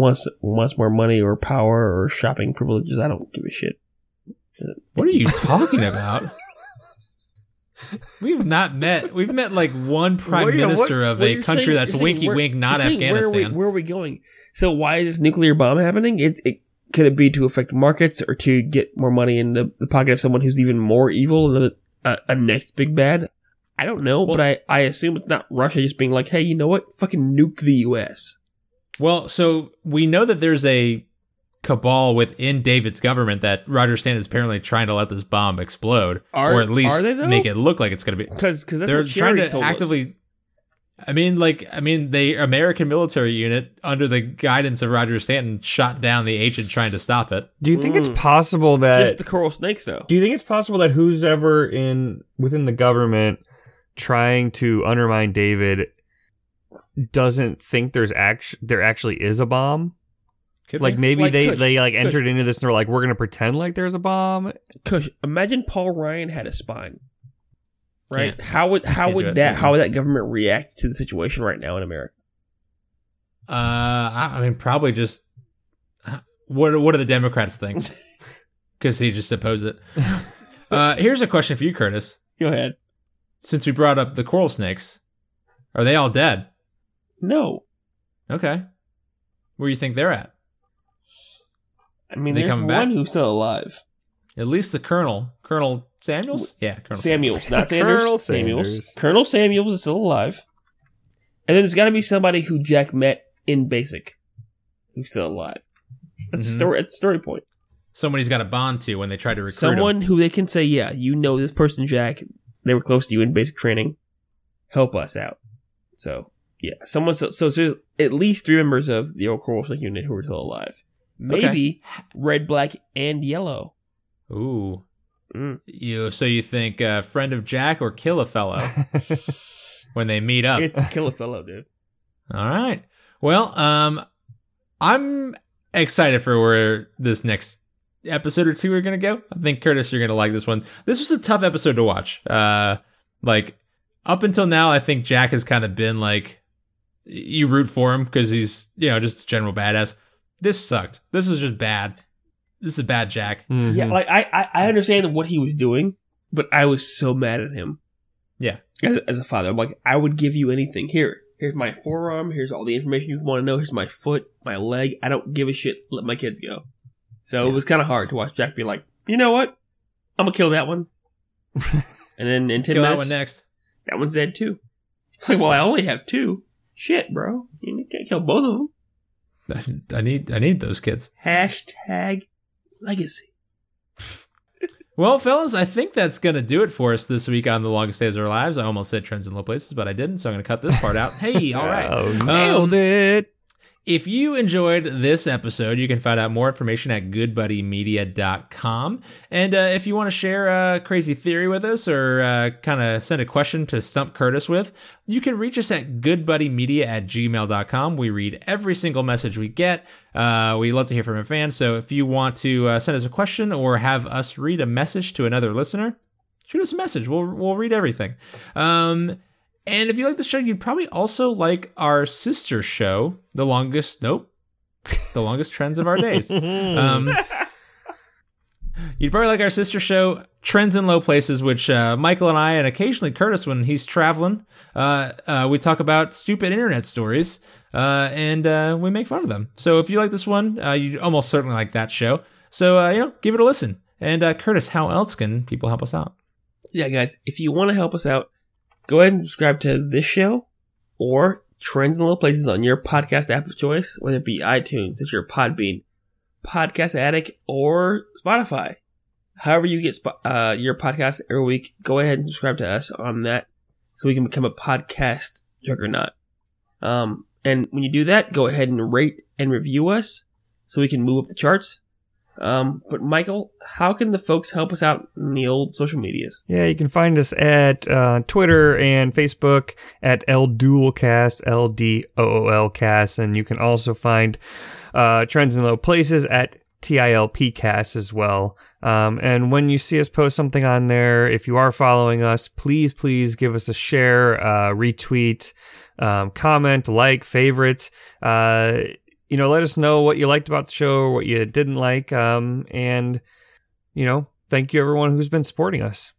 Wants more money or power or shopping privileges. I don't give a shit. What are you talking about? We've not met. We've met one prime minister of a country that's winky-wink, not Afghanistan. Where are we going? So why is this nuclear bomb happening? It could it be to affect markets or to get more money in the pocket of someone who's even more evil, a next big bad? I don't know, but I assume it's not Russia just being like, hey, you know what? Fucking nuke the U.S. Well, so we know that there's a cabal within David's government that Roger Stanton is apparently trying to let this bomb explode, or at least make it look like it's going to be. Because they're trying to actively. I mean, the American military unit under the guidance of Roger Stanton shot down the agent trying to stop it. Do you think it's possible that just the coral snakes, though? Do you think it's possible that who's ever within the government trying to undermine David doesn't think there actually is a bomb? Maybe they entered into this and they're like, we're going to pretend like there's a bomb. Cush, imagine Paul Ryan had a spine, right? Can't. How would that government react to the situation right now in America? I mean, probably just what do the Democrats think? Because he just opposed it. Here's a question for you, Curtis. Go ahead. Since we brought up the coral snakes, are they all dead? No. Okay. Where do you think they're at? I mean, there's one who's still alive. At least the Colonel. Colonel Samuels? Yeah, Colonel Samuels. Not Sanders. Colonel Samuels. Colonel Samuels is still alive. And then there's got to be somebody who Jack met in basic who's still alive. That's a story point. Somebody's got a bond to when they try to recruit someone who they can say, yeah, you know this person, Jack. They were close to you in basic training. Help us out. So... yeah, someone. So at least 3 members of the old Coral Snake unit who are still alive. Maybe red, black, and yellow. Ooh. Mm. So you think friend of Jack or kill a fellow? when they meet up. It's kill a fellow, dude. All right. Well, I'm excited for where this next episode or two are going to go. I think, Curtis, you're going to like this one. This was a tough episode to watch. Up until now, I think Jack has kind of been like, you root for him because he's, you know, just a general badass. This sucked. This was just bad. This is bad Jack. Mm-hmm. Yeah, like I understand what he was doing, but I was so mad at him. Yeah. As a father, I'm like, I would give you anything. Here's my forearm. Here's all the information you want to know. Here's my foot, my leg. I don't give a shit. Let my kids go. So yeah. It was kind of hard to watch Jack be like, you know what? I'm going to kill that one. And then in 10 minutes. Kill that one next. That one's dead too. It's like, well, I only have two. Shit, bro. You can't kill both of them. I need those kids. Hashtag legacy. Well, fellas, I think that's going to do it for us this week on The Longest Days of Our Lives. I almost said Trends in Low Places, but I didn't, so I'm going to cut this part out. Hey, all right. Oh, nailed it. If you enjoyed this episode, you can find out more information at goodbuddymedia.com. And if you want to share a crazy theory with us or kind of send a question to stump Curtis with, you can reach us at goodbuddymedia@gmail.com. We read every single message we get. We love to hear from our fans. So if you want to send us a question or have us read a message to another listener, shoot us a message. We'll read everything. And if you like the show, you'd probably also like our sister show, The Longest Trends of Our Days. You'd probably like our sister show, Trends in Low Places, which Michael and I, and occasionally Curtis when he's traveling, we talk about stupid internet stories, and we make fun of them. So if you like this one, you almost certainly like that show. So, give it a listen. And Curtis, how else can people help us out? Yeah, guys, if you want to help us out, go ahead and subscribe to this show or Trends in Low Places on your podcast app of choice, whether it be iTunes, it's your Podbean, Podcast Addict, or Spotify. However you get your podcast every week, go ahead and subscribe to us on that so we can become a podcast juggernaut. And when you do that, go ahead and rate and review us so we can move up the charts. But Michael, how can the folks help us out in the old social medias? Yeah, you can find us at Twitter and Facebook at LDoolcast, LDOOLcast, and you can also find Trends in Low Places at TILPcast as well. And when you see us post something on there, if you are following us, please give us a share, retweet, comment, like, favorite, let us know what you liked about the show or what you didn't like. And thank you everyone who's been supporting us.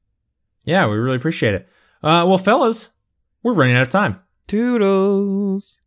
Yeah, we really appreciate it. Well, fellas, we're running out of time. Toodles.